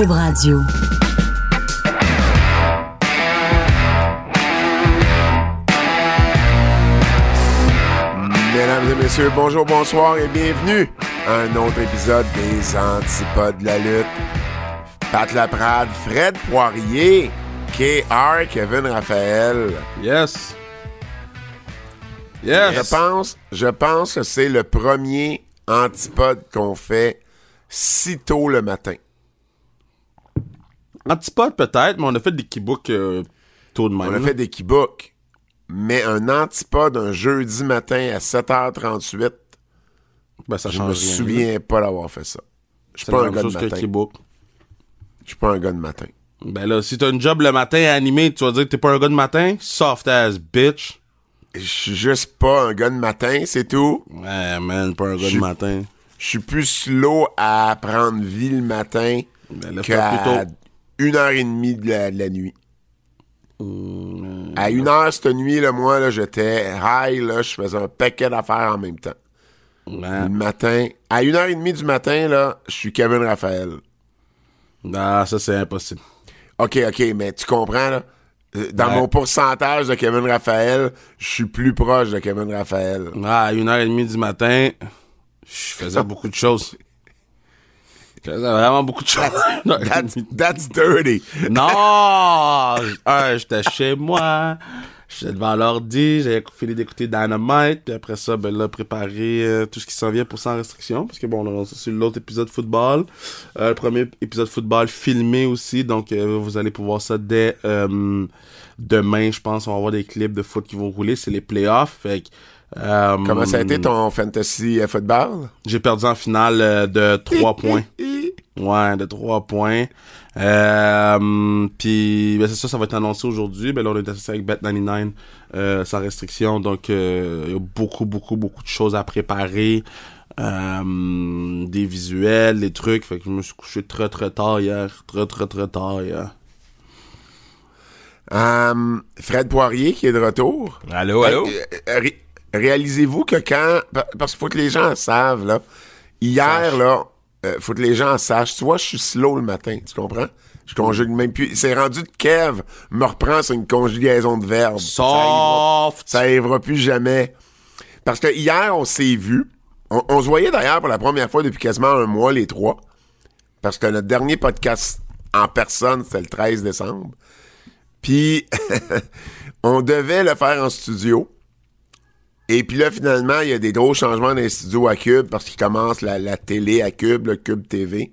Cube Radio. Mesdames et messieurs, bonjour, bonsoir et bienvenue à un autre épisode des Antipodes de la lutte. Pat Laprade, Fred Poirier, KR, Kevin Raphaël. Yes. Yes. Je pense que c'est le premier Antipode qu'on fait si tôt le matin. Antipode peut-être, mais on a fait des Kibook tôt de même. On a fait des Kibook, mais un Antipode un jeudi matin à 7h38, ben, ça change rien. Je me souviens pas d'avoir fait ça. Je suis pas un gars de matin. Je suis pas un gars de matin. Ben là, si t'as une job le matin à animer, tu vas dire que t'es pas un gars de matin? Soft ass bitch. Je suis juste pas un gars de matin, c'est tout. Ouais, man, pas un gars de matin. Je suis plus slow à prendre vie le matin qu'à 1h30 de la nuit. À 1h cette nuit, là, moi, là, j'étais high, là, je faisais un paquet d'affaires en même temps. Ouais. Le matin, à 1h30 du matin, là, je suis Kevin Raphaël. Non, ça, c'est impossible. OK, mais tu comprends, là? Dans mon pourcentage de Kevin Raphaël, je suis plus proche de Kevin Raphaël. À 1h30 du matin, je faisais beaucoup de choses. Je faisais vraiment beaucoup de choses. That's dirty. Non! J'étais chez moi, j'étais devant l'ordi, j'avais fini d'écouter Dynamite, puis après ça, ben là, préparer tout ce qui s'en vient pour Sans Restriction, parce que bon, c'est l'autre épisode football. Le premier épisode football filmé aussi, donc vous allez pouvoir ça dès demain, je pense. On va avoir des clips de foot qui vont rouler, c'est les playoffs, fait que... Comment ça a été ton fantasy football? J'ai perdu en finale de 3 points. Ouais, de 3 points. Puis, ben c'est ça va être annoncé aujourd'hui. Ben là, on est associé avec Bet99 sans restriction. Donc, il y a beaucoup de choses à préparer. Des visuels, des trucs. Fait que je me suis couché très tard hier. Très tard hier. Fred Poirier qui est de retour. Allô? Réalisez-vous que quand... Parce qu'il faut que les gens savent, là. Hier, là, faut que les gens sachent. Tu vois, je suis slow le matin, tu comprends? Je conjugue même plus. C'est rendu de Kev me reprend sur une conjugaison de verbes. Soft! Ça arrivera plus jamais. Parce que hier, on s'est vus. On se voyait d'ailleurs pour la première fois depuis quasiment un mois, les trois. Parce que notre dernier podcast en personne, c'était le 13 décembre. Puis, on devait le faire en studio. Et puis là, finalement, il y a des gros changements dans les studios à Cube parce qu'ils commencent la télé à Cube, le Cube TV.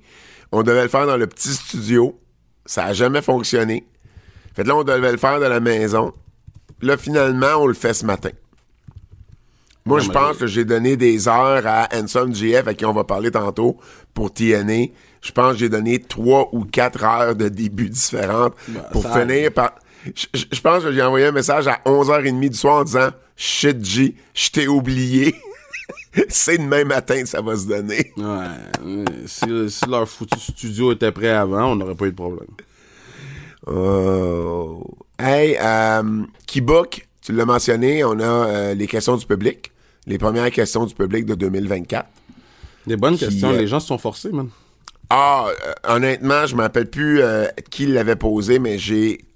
On devait le faire dans le petit studio. Ça n'a jamais fonctionné. Fait que là, on devait le faire de la maison. Là, finalement, on le fait ce matin. Moi, je pense que j'ai donné des heures à Handsome JF, à qui on va parler tantôt, pour TNA. Je pense que j'ai donné 3 ou 4 heures de débuts différentes pour finir par... Je pense que j'ai envoyé un message à 11h30 du soir en disant « Shit, G, je t'ai oublié. » C'est demain matin que ça va se donner. Ouais. Si leur foutu studio était prêt avant, on n'aurait pas eu de problème. Oh. Hey, Kibook, tu l'as mentionné, on a les questions du public. Les premières questions du public de 2024. Des bonnes questions. Les gens se sont forcés, man. Ah, honnêtement, je ne me rappelle plus qui l'avait posé, mais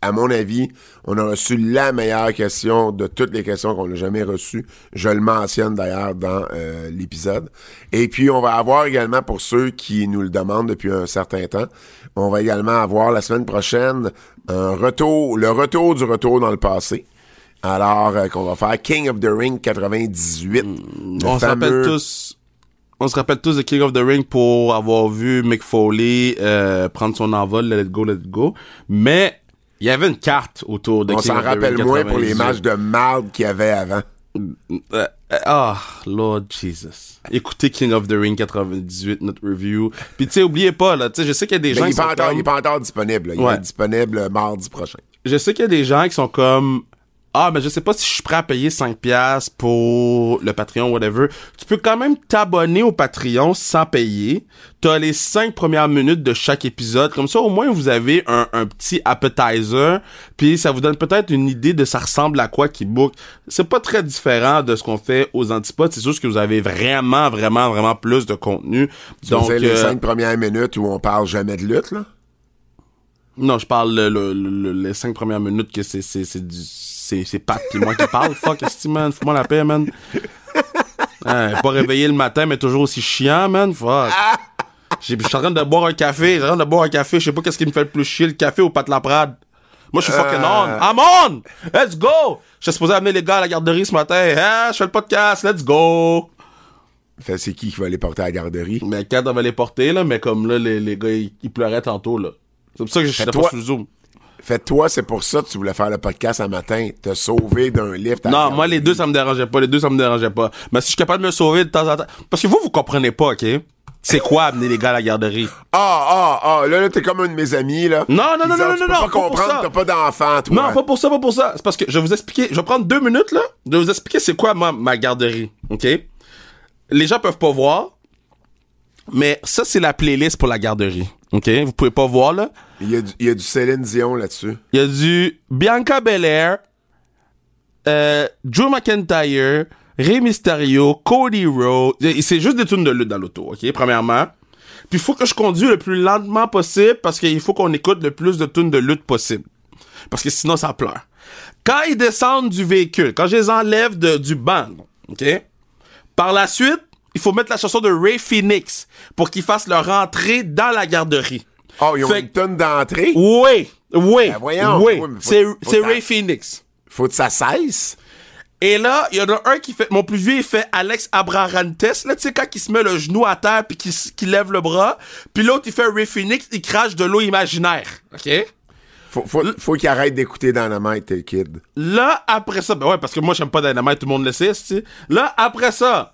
à mon avis, on a reçu la meilleure question de toutes les questions qu'on n'a jamais reçues. Je le mentionne d'ailleurs dans l'épisode. Et puis, on va avoir également, pour ceux qui nous le demandent depuis un certain temps, on va également avoir la semaine prochaine le retour dans le passé. Alors qu'on va faire King of the Ring 98. On se rappelle tous de King of the Ring pour avoir vu Mick Foley prendre son envol, let it go. Mais il y avait une carte autour de King of the Ring. On s'en rappelle moins pour les matchs de marde qu'il y avait avant. Lord Jesus. Écoutez King of the Ring 98, notre review. Puis tu sais, oubliez pas, là, tu sais, je sais qu'il y a des gens qui sont comme... Il est pas encore disponible. Il est disponible mardi prochain. Je sais qu'il y a des gens qui sont comme... Ah, mais je sais pas si je suis prêt à payer 5$ pour le Patreon, whatever. Tu peux quand même t'abonner au Patreon sans payer. T'as les 5 premières minutes de chaque épisode. Comme ça, au moins, vous avez un petit appetizer. Puis, ça vous donne peut-être une idée de ça ressemble à quoi Kibook. C'est pas très différent de ce qu'on fait aux Antipodes. C'est juste que vous avez vraiment, vraiment, vraiment plus de contenu. Donc, vous avez les 5 premières minutes où on parle jamais de lutte, là? Non, je parle les 5 premières minutes que c'est Pat pis moi qui parle. Fuck, esti, man. Fous-moi la paix, man. Hein, pas réveillé le matin, mais toujours aussi chiant, man. Fuck. Je suis en train de boire un café. Je sais pas qu'est-ce qui me fait le plus chier, le café ou Pat Laprade. Moi, je suis fucking on. I'm on! Let's go! J'étais supposé amener les gars à la garderie ce matin. Hein, je fais le podcast. Let's go! Fait, c'est qui va les porter à la garderie? Mais quand on va les porter, là, mais comme là, les gars, ils pleuraient tantôt, là. C'est pour ça que je suis pas sous Zoom. Fait-toi, c'est pour ça que tu voulais faire le podcast un matin. T'as sauvé d'un lift. Non, moi, les deux, ça me dérangeait pas. Mais si je suis capable de me sauver de temps en temps. Parce que vous comprenez pas, OK? C'est quoi amener les gars à la garderie? Là, t'es comme un de mes amis, là. Non. Tu peux pas comprendre, t'as pas d'enfant, toi. Non, pas pour ça. C'est parce que je vais vous expliquer. Je vais prendre 2 minutes, là, de vous expliquer c'est quoi ma garderie. OK? Les gens peuvent pas voir. Mais ça, c'est la playlist pour la garderie. OK? Vous pouvez pas voir, là. Il y a du Céline Dion là-dessus. Il y a du Bianca Belair, Drew McIntyre, Rey Mysterio, Cody Rhodes. C'est juste des tunes de lutte dans l'auto, OK? Premièrement. Puis il faut que je conduise le plus lentement possible parce qu'il faut qu'on écoute le plus de tunes de lutte possible. Parce que sinon, ça pleure. Quand ils descendent du véhicule, quand je les enlève du banc, OK? Par la suite, il faut mettre la chanson de Rey Fenix pour qu'ils fassent leur entrée dans la garderie. Oh, ils ont une tonne d'entrée? Oui. Ben voyons. Oui. C'est Rey Fenix. Faut que ça cesse. Et là, il y en a un qui fait... Mon plus vieux, il fait Alex Abrahantes. Là, tu sais, quand il se met le genou à terre puis qu'il lève le bras. Puis l'autre, il fait Rey Fenix, il crache de l'eau imaginaire. OK? Faut qu'il arrête d'écouter Dynamite, tel kid. Là, après ça... Ben ouais, parce que moi, j'aime pas Dynamite, tout le monde le sait, tu sais. Là, après ça...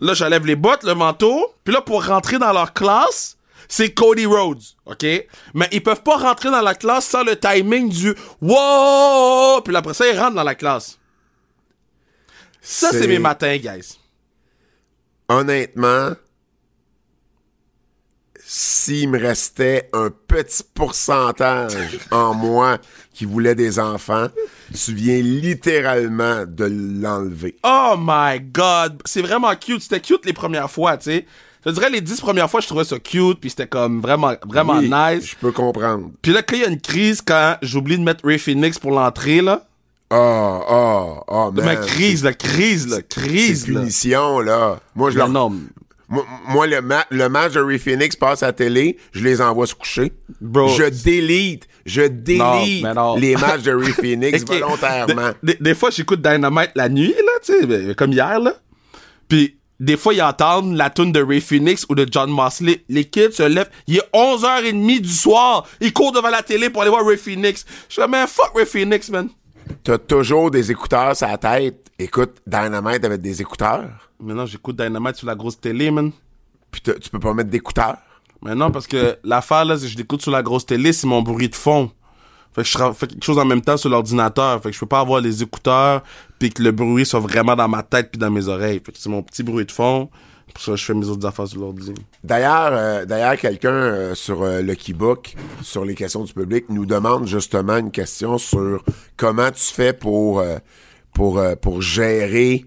Là, j'enlève les bottes, le manteau. Puis là, pour rentrer dans leur classe, c'est Cody Rhodes, OK? Mais ils peuvent pas rentrer dans la classe sans le timing du « Wow! » Puis après ça, ils rentrent dans la classe. Ça, c'est mes matins, guys. Honnêtement, s'il me restait un petit pourcentage en moi qui voulait des enfants... Tu viens littéralement de l'enlever. Oh my God! C'est vraiment cute. C'était cute les premières fois, tu sais. Je dirais les 10 premières fois, je trouvais ça cute, puis c'était comme vraiment oui, nice. Je peux comprendre. Puis là, quand il y a une crise, quand j'oublie de mettre Rey Fenix pour l'entrée, là. Man. Ma crise. C'est punition, là. Moi, je l'énorme. Moi, le match de Rey Fenix passe à la télé, je les envoie se coucher. Bro. Je délite les matchs de Rey Fenix okay. Volontairement. Des fois, j'écoute Dynamite la nuit, là, tu sais, comme hier, là. Puis, des fois, ils entendent la tune de Rey Fenix ou de John Moxley. Les kids se lèvent. Il est 11h30 du soir. Ils courent devant la télé pour aller voir Rey Fenix. Je suis là, man, fuck Rey Fenix, man. T'as toujours des écouteurs sur la tête. Écoute Dynamite avec des écouteurs. Maintenant, j'écoute Dynamite sur la grosse télé, man. Puis tu peux pas mettre d'écouteurs. Mais non, parce que l'affaire, là, c'est que je l'écoute sur la grosse télé, c'est mon bruit de fond. Fait que je fais quelque chose en même temps sur l'ordinateur. Fait que je peux pas avoir les écouteurs pis que le bruit soit vraiment dans ma tête pis dans mes oreilles. Fait que c'est mon petit bruit de fond. Pour ça, je fais mes autres affaires sur l'ordi. D'ailleurs, quelqu'un sur le Kibook, sur les questions du public, nous demande justement une question sur comment tu fais pour gérer...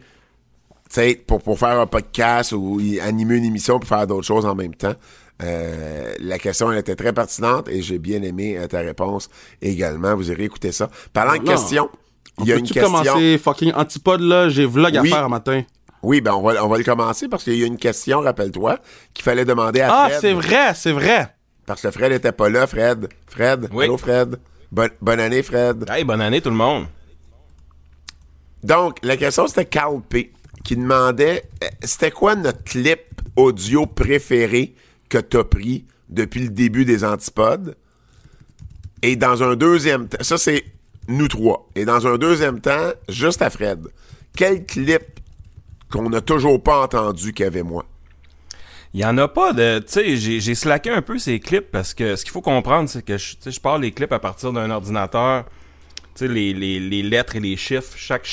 T'sais, pour faire un podcast ou animer une émission pour faire d'autres choses en même temps. La question, elle était très pertinente et j'ai bien aimé ta réponse également. Vous irez écouter ça. Parlant de questions, il y a une question... Peux-tu commencer fucking Antipodes, là? J'ai vlog à faire un matin. Oui, ben on va le commencer parce qu'il y a une question, rappelle-toi, qu'il fallait demander à Fred. Ah, c'est vrai! Parce que Fred était pas là, Fred. Oui. Allô, Fred. Bonne année, Fred. Hey, bonne année, tout le monde. Donc, la question, c'était Carl P., qui demandait c'était quoi notre clip audio préféré que t'as pris depuis le début des Antipodes? Et dans un deuxième temps, ça c'est nous trois. Et dans un deuxième temps, juste à Fred, quel clip qu'on n'a toujours pas entendu qu'avait moi? Il y en a pas de... Tu sais, j'ai slacké un peu ces clips parce que ce qu'il faut comprendre, c'est que je pars les clips à partir d'un ordinateur. Tu sais, les lettres et les chiffres. Chaque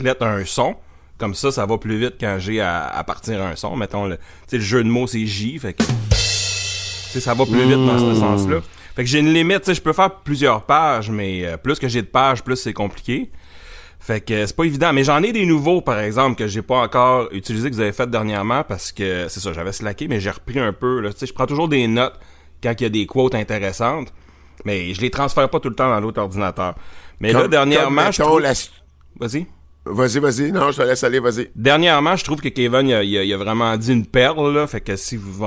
lettre a un son. Comme ça va plus vite quand j'ai à partir un son. Mettons, le jeu de mots, c'est J, fait que ça va plus vite dans ce sens-là. Fait que j'ai une limite, tu sais, je peux faire plusieurs pages, mais plus que j'ai de pages, plus c'est compliqué. Fait que c'est pas évident. Mais j'en ai des nouveaux, par exemple, que j'ai pas encore utilisés, que vous avez fait dernièrement, parce que, c'est ça, j'avais slacké, mais j'ai repris un peu. Tu sais, je prends toujours des notes quand il y a des quotes intéressantes. Mais je les transfère pas tout le temps dans l'autre ordinateur. Mais comme, là, dernièrement, je trouve... Vas-y. Vas-y. Non, je te laisse aller, vas-y. Dernièrement, je trouve que Kevin, il a vraiment dit une perle, là. Fait que si vous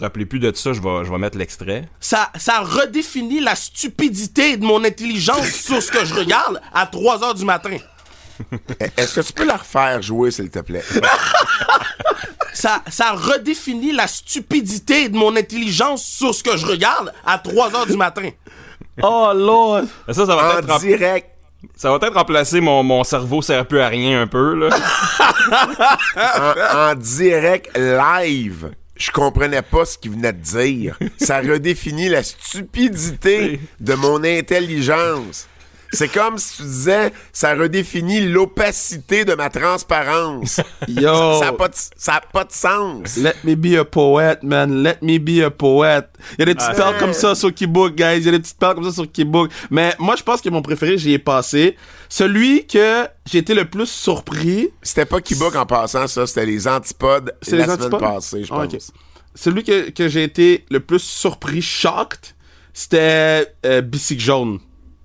rappelez plus de ça, je vais mettre l'extrait. Ça redéfinit la stupidité de mon intelligence sur ce que je regarde à 3 heures du matin. Est-ce que tu peux la refaire jouer, s'il te plaît? Ça redéfinit la stupidité de mon intelligence sur ce que je regarde à 3 heures du matin. Oh, Lord! Ça va être en direct. Ça va peut-être remplacer mon cerveau sert plus à rien un peu, là. en direct live, je comprenais pas ce qu'il venait de dire. Ça redéfinit la stupidité de mon intelligence. C'est comme si tu disais, ça redéfinit l'opacité de ma transparence. Yo! Ça a pas de sens. Let me be a poet, man. Let me be a poet. Il y a des petites perles comme ça sur Kibook, guys. Mais moi, je pense que mon préféré, j'y ai passé. Celui que j'ai été le plus surpris... C'était pas Kibook en passant, ça. C'était les Antipodes semaine passée, je pense. Okay. Celui que j'ai été le plus surpris, shocked, c'était Bicycle Jaune.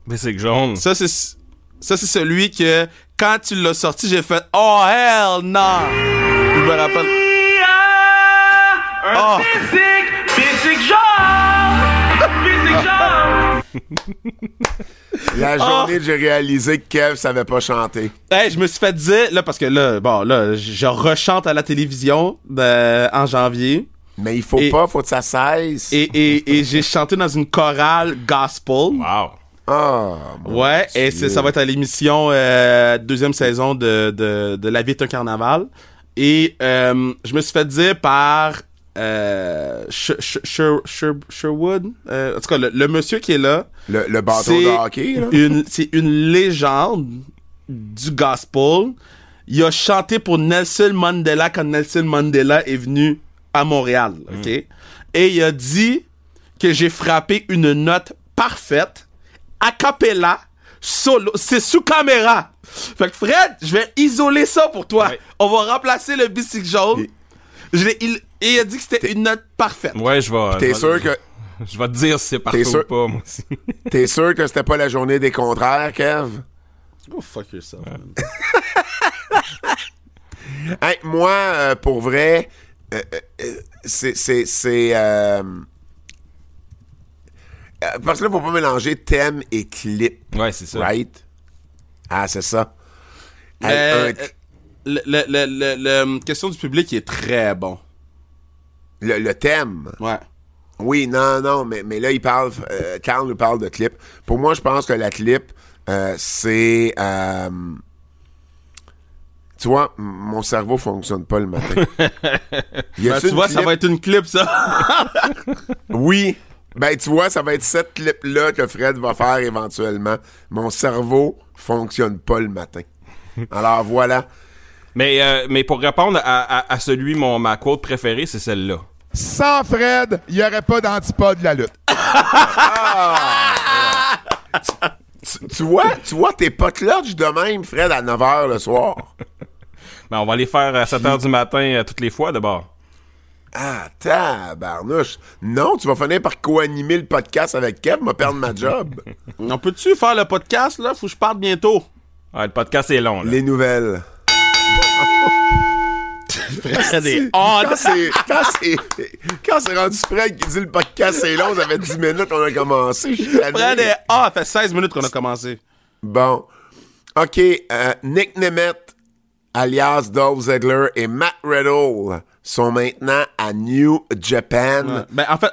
Bicycle Jaune. Ça, c'est celui que, quand tu l'as sorti, j'ai fait « Oh, hell no! » Je me rappelle. Un Bicycle Jaune! Bicycle Jaune! La journée que j'ai réalisé que Kev savait pas chanter. Je me suis fait dire, là, parce que là, je rechante à la télévision en janvier. Mais faut que ça cesse. Et j'ai chanté dans une chorale gospel. Wow! Ouais, et ça va être à l'émission deuxième saison de La vie est un carnaval. Et je me suis fait dire par Sherwood, en tout cas le monsieur qui est là, le bâton de hockey, là. C'est une légende du gospel. Il a chanté pour Nelson Mandela quand Nelson Mandela est venu à Montréal, OK? Et il a dit que j'ai frappé une note parfaite a cappella, solo, c'est sous caméra. Fait que Fred, je vais isoler ça pour toi. Ouais. On va remplacer le bicycle jaune. Il a dit que c'était une note parfaite. Ouais, je vais... T'es sûr que... Je vais te dire si c'est parfait ou pas, moi aussi. T'es sûr que c'était pas la journée des contraires, Kev? Oh, fuck yourself. Ouais. Hey, moi, pour vrai, parce que là, faut pas mélanger thème et clip. Ouais, c'est ça. Right? Ah, c'est ça. Question du public est très bon. Le thème? Ouais. Oui, non, mais là, il parle... Carl nous parle de clip. Pour moi, je pense que la clip, c'est... Tu vois, mon cerveau fonctionne pas le matin. Tu vois, clip? Ça va être une clip, ça. Oui. Ben, tu vois, ça va être cette clip-là que Fred va faire éventuellement. Mon cerveau fonctionne pas le matin. Alors, voilà. Mais pour répondre à celui, ma quote préférée, c'est celle-là. Sans Fred, il n'y aurait pas d'antipode de la lutte. Tu vois tes potes lodge de même, Fred, à 9h le soir. Ben, on va les faire à 7h du matin toutes les fois, d'abord. Ah, tabarnouche. Non, tu vas finir par co-animer le podcast avec Kev, m'a perdre ma job. On peut-tu faire le podcast, là? Faut que je parte bientôt. Ouais, le podcast est long, là. Les nouvelles. Quand c'est rendu Fred qui dit le podcast est long, ça fait 10 minutes qu'on a commencé. Fred est... Ah, ça fait 16 minutes qu'on a commencé. Bon. OK, Nick Nemeth, alias Dolph Ziggler et Matt Riddle... sont maintenant à New Japan. Ouais. Ben, en fait,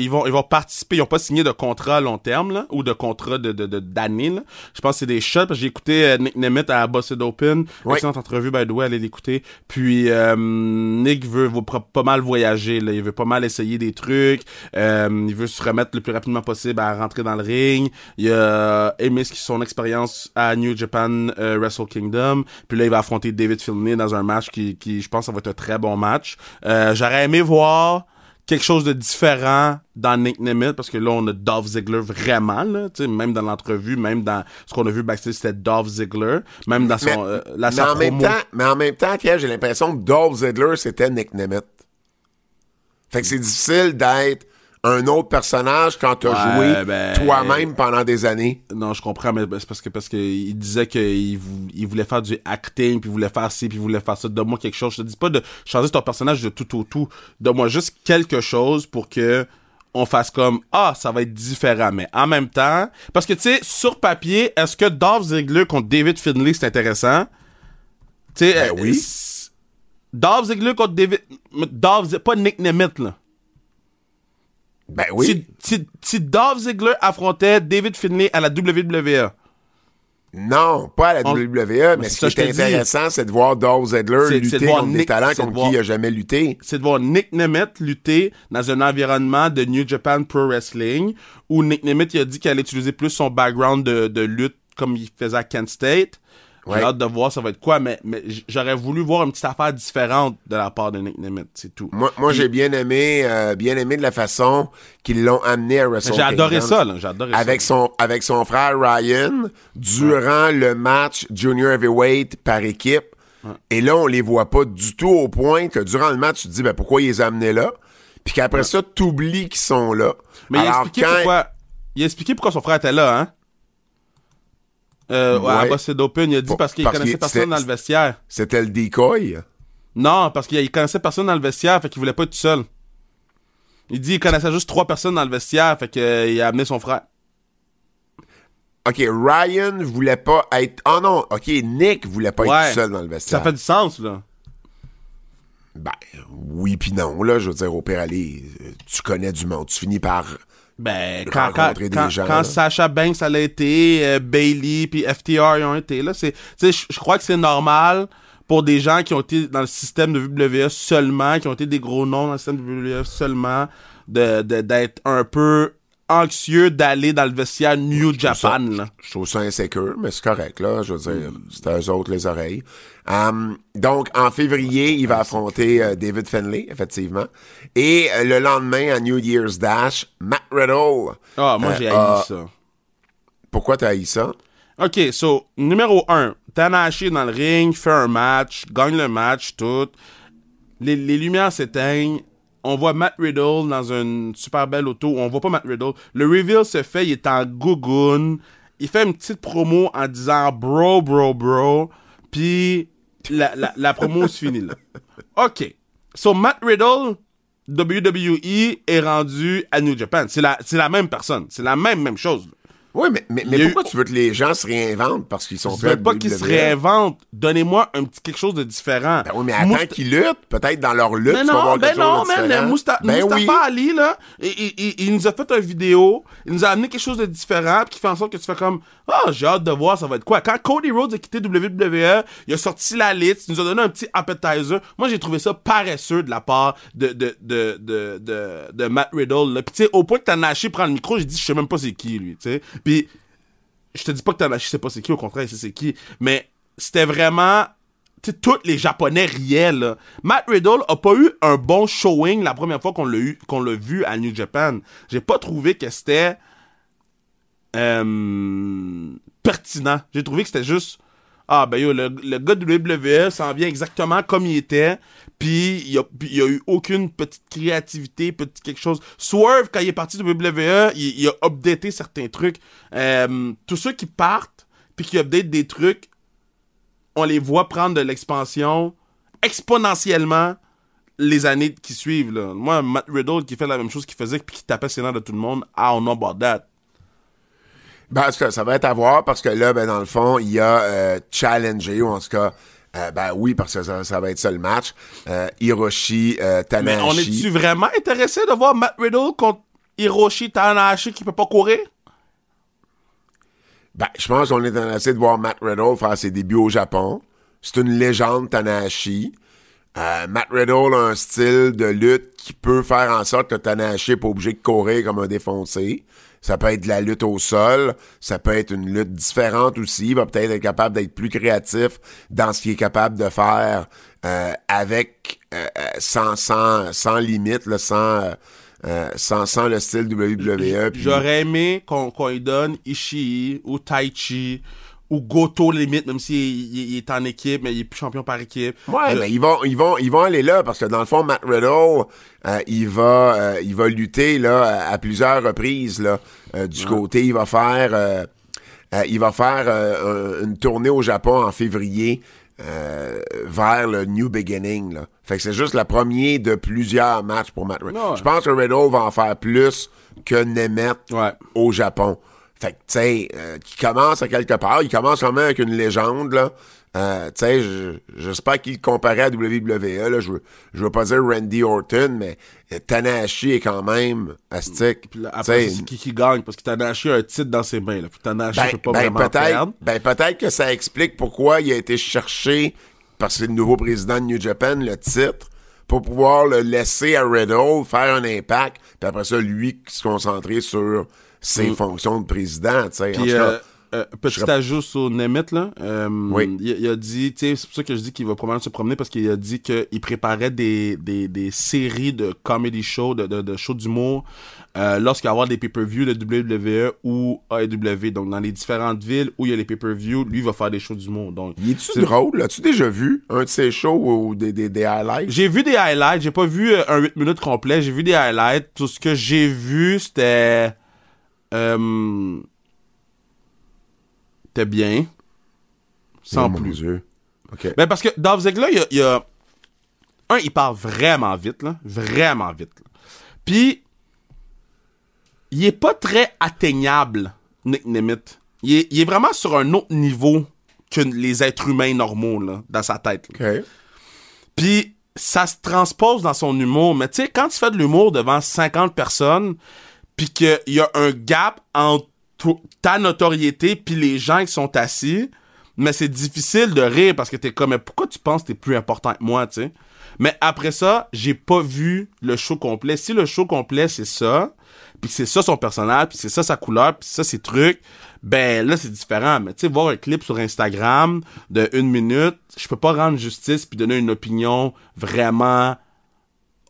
ils vont participer. Ils n'ont pas signé de contrat à long terme, là, ou de contrat d'année. Là. Je pense que c'est des shots, parce que j'ai écouté Nick Nemeth à Busted Open. Ouais. Excellente entrevue, by the way, allez l'écouter. Puis, Nick veut pas mal voyager, là. Il veut pas mal essayer des trucs. Il veut se remettre le plus rapidement possible à rentrer dans le ring. Il a aimé son expérience à New Japan WrestleKingdom. Puis là, il va affronter David Finlay dans un match qui je pense, ça va être un très bon match. J'aurais aimé voir quelque chose de différent dans Nick Nemeth, parce que là, on a Dolph Ziggler vraiment, là, même dans l'entrevue, même dans ce qu'on a vu backstage, c'était Dolph Ziggler, même dans son... Mais en même temps, Pierre, j'ai l'impression que Dolph Ziggler, c'était Nick Nemeth. Fait que c'est difficile d'être un autre personnage quand t'as joué toi-même pendant des années. Non, je comprends, mais c'est parce que il disait qu'il voulait faire du acting, puis il voulait faire ci, puis il voulait faire ça. Donne-moi quelque chose. Je te dis pas de changer ton personnage de tout au tout. Donne-moi juste quelque chose pour que on fasse comme « Ah, ça va être différent », mais en même temps... Parce que, tu sais, sur papier, est-ce que Dolph Ziggler contre David Finlay, c'est intéressant? Tu sais... Ben oui. Dolph Ziggler contre David... pas Nick Nemeth, là. Ben oui. Si Dolph Ziggler affrontait David Finlay à la WWE... Non, pas à la WWE, mais ce qui est intéressant, c'est de voir Dolph Ziggler lutter contre des talents contre qui il n'a jamais lutté. C'est de voir Nick Nemeth lutter dans un environnement de New Japan Pro Wrestling, où Nick Nemeth il a dit qu'il allait utiliser plus son background de lutte comme il faisait à Kent State. J'ai hâte de voir ça va être quoi, mais j'aurais voulu voir une petite affaire différente de la part de Nick Nemeth, c'est tout. Moi, j'ai bien aimé de la façon qu'ils l'ont amené à WrestleKingdom. J'ai adoré ça, là. Avec son frère Ryan, durant le match Junior Heavyweight par équipe. Ouais. Et là, on les voit pas du tout au point que durant le match, tu te dis, ben, pourquoi ils les ont amenés là? Puis qu'après ça, t'oublies qu'ils sont là. Mais il a expliqué pourquoi son frère était là, hein? À Boston Open, il a dit parce qu'il connaissait personne dans le vestiaire. C'était le decoy? Non, parce qu'il connaissait personne dans le vestiaire, fait qu'il voulait pas être tout seul. Il dit qu'il connaissait juste 3 personnes dans le vestiaire, fait qu'il a amené son frère. OK, Ryan voulait pas être... Oh non, OK, Nick voulait pas être tout seul dans le vestiaire. Ça fait du sens, là. Ben, oui pis non, là, je veux dire, au pire, allez, tu connais du monde, tu finis par... Ben, quand Sasha Banks allait été, Bayley puis FTR ils ont été là, c'est, tu sais, je crois que c'est normal pour des gens qui ont été dans le système de WWE seulement, qui ont été des gros noms dans le système de WWE seulement, d'être un peu anxieux d'aller dans le vestiaire New Japan. Je trouve ça insécure, mais c'est correct là, je veux dire, c'est à eux autres les oreilles. Donc, en février, il va affronter David Finlay, effectivement. Et le lendemain, à New Year's Dash, Matt Riddle. Ah, moi, j'ai haï ça. Pourquoi t'as haï ça? OK, so, numéro 1, Tanahashi est dans le ring, fait un match, gagne le match, tout. Les lumières s'éteignent. On voit Matt Riddle dans une super belle auto. On voit pas Matt Riddle. Le reveal se fait, il est en gougoune. Il fait une petite promo en disant « Bro, bro, bro ». Puis la promo se finit là. OK. So, Matt Riddle, WWE, est rendu à New Japan. C'est la même personne. C'est la même chose. Oui, mais pourquoi tu veux que les gens se réinventent parce qu'ils sont prêts à WWE? Je veux pas qu'ils se réinventent. Donnez-moi un petit quelque chose de différent. Ben oui, mais attends qu'ils luttent. Peut-être dans leur lutte, tu vas voir quelque chose de différent. Mustafa Ali, là, il nous a fait une vidéo. Il nous a amené quelque chose de différent qui fait en sorte que tu fais comme « Ah, j'ai hâte de voir, ça va être quoi? » Quand Cody Rhodes a quitté WWE, il a sorti la liste, il nous a donné un petit appetizer. Moi, j'ai trouvé ça paresseux de la part de Matt Riddle, là. Puis tu sais, au point que Tanahashi prend le micro, j'ai dit « Je sais même pas c'est qui, lui. » tu sais. Puis, je te dis pas que Tanahashi sait pas c'est qui, au contraire, il sait c'est qui, mais c'était vraiment... Tu sais, tous les Japonais riaient, là. Matt Riddle a pas eu un bon showing la première fois qu'on l'a vu à New Japan. J'ai pas trouvé que c'était... pertinent. J'ai trouvé que c'était juste... Ah, ben yo, le gars de WWE s'en vient exactement comme il était, puis il y a eu aucune petite créativité, petit quelque chose. Swerve, quand il est parti de WWE, il a updaté certains trucs. Tous ceux qui partent, puis qui updatent des trucs, on les voit prendre de l'expansion exponentiellement les années qui suivent, là. Moi, Matt Riddle qui fait la même chose qu'il faisait, puis qui tapait ses nerfs de tout le monde, « I don't know about that ». Ben, ça va être à voir parce que là, ben, dans le fond, il a challengé, ou en tout cas, ben oui, parce que ça va être ça le match, Hiroshi Tanahashi. Mais on est-tu vraiment intéressé de voir Matt Riddle contre Hiroshi Tanahashi qui peut pas courir? Ben, je pense qu'on est intéressé de voir Matt Riddle faire ses débuts au Japon. C'est une légende, Tanahashi. Matt Riddle a un style de lutte qui peut faire en sorte que Tanahashi n'est pas obligé de courir comme un défoncé. Ça peut être de la lutte au sol, ça peut être une lutte différente aussi. Il va peut-être être capable d'être plus créatif dans ce qu'il est capable de faire avec sans limite, là, sans le style WWE. J'aurais aimé qu'on lui donne Ishii ou Taichi ou Goto limite, même s'il est en équipe, mais il est plus champion par équipe. Ouais, mais ils vont aller là, parce que dans le fond, Matt Riddle, il va lutter là à plusieurs reprises là. Du côté, il va faire une tournée au Japon en février. Vers le New Beginning là. Fait que c'est juste la première de plusieurs matchs pour Matt Riddle. Ouais. Je pense que Riddle va en faire plus que Nemeth au Japon. Fait que tu sais, qui commence à quelque part, il commence quand même avec une légende là. Tu sais, j'espère qu'il comparait à WWE là, je veux pas dire Randy Orton, mais Tanahashi est quand même astique. Après c'est qui gagne, parce que Tanahashi a un titre dans ses mains là. Puis Tanahashi peut pas vraiment perdre. Peut-être que ça explique pourquoi il a été cherché, parce que c'est le nouveau président de New Japan, le titre, pour pouvoir le laisser à Riddle faire un impact, puis après ça lui se concentrer sur ses fonctions de président, tu sais. En tout cas, petit ajout sur Nemeth là, il a dit, tu sais, c'est pour ça que je dis qu'il va probablement se promener, parce qu'il a dit qu'il préparait des séries de comedy shows, de shows d'humour, lorsqu'il va y avoir des pay-per-view de WWE ou AEW, donc dans les différentes villes où il y a les pay-per-view, lui il va faire des shows d'humour. Donc, est-tu drôle? L'as-tu déjà vu un de ces shows ou des highlights? J'ai vu des highlights, j'ai pas vu un 8 minutes complet, j'ai vu des highlights. Tout ce que j'ai vu, c'était t'es bien. Sans plus. Okay. Ben parce que Dolph Ziggler, il y a... il parle vraiment vite, là. Vraiment vite. Là. Puis, il est pas très atteignable, Nick Nemeth. Il est vraiment sur un autre niveau que les êtres humains normaux, là, dans sa tête. Okay. Puis, ça se transpose dans son humour. Mais tu sais, quand tu fais de l'humour devant 50 personnes, puis qu'il y a un gap entre ta notoriété puis les gens qui sont assis, mais c'est difficile de rire parce que t'es comme, mais pourquoi tu penses que t'es plus important que moi, tu sais? Mais après ça, j'ai pas vu le show complet. Si le show complet c'est ça, puis c'est ça son personnage, puis c'est ça sa couleur, puis ça ses trucs, ben là c'est différent. Mais tu sais, voir un clip sur Instagram de 1 minute, je peux pas rendre justice puis donner une opinion vraiment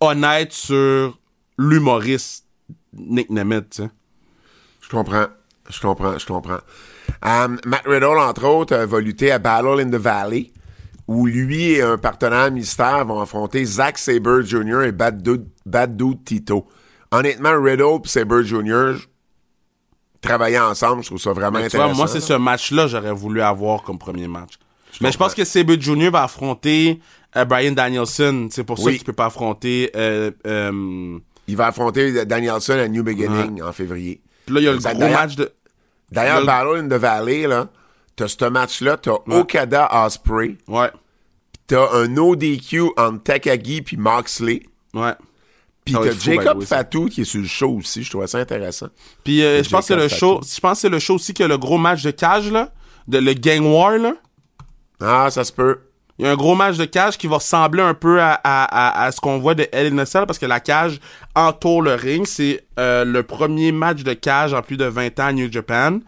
honnête sur l'humoriste Nick Nemeth, tu sais. Je comprends. Matt Riddle, entre autres, va lutter à Battle in the Valley, où lui et un partenaire mystère vont affronter Zack Sabre Jr. et Bad Dude Tito. Honnêtement, Riddle et Sabre Jr. travaillaient ensemble, je trouve ça vraiment intéressant. Vois, moi, c'est ce match-là que j'aurais voulu avoir comme premier match. Mais je pense que Sabre Jr. va affronter Brian Danielson. C'est pour ça qu'il peut pas affronter... Il va affronter Danielson à New Beginning en février. Puis là, il y a le gros match de... D'ailleurs, Battle in the Valley, là, t'as ce match-là, t'as Okada Ospreay. Ouais. Pis t'as un ODQ entre Takagi pis Moxley. Ouais. Pis t'as Jacob Fatou qui est sur le show aussi. Je trouvais ça intéressant. Pis je pense que le show... Je pense que c'est le show aussi qui a le gros match de cage, là. Le Gang War, là. Ah, ça se peut. Il y a un gros match de cage qui va ressembler un peu à ce qu'on voit de Hell in a Cell, parce que la cage entoure le ring. C'est le premier match de cage en plus de 20 ans à New Japan.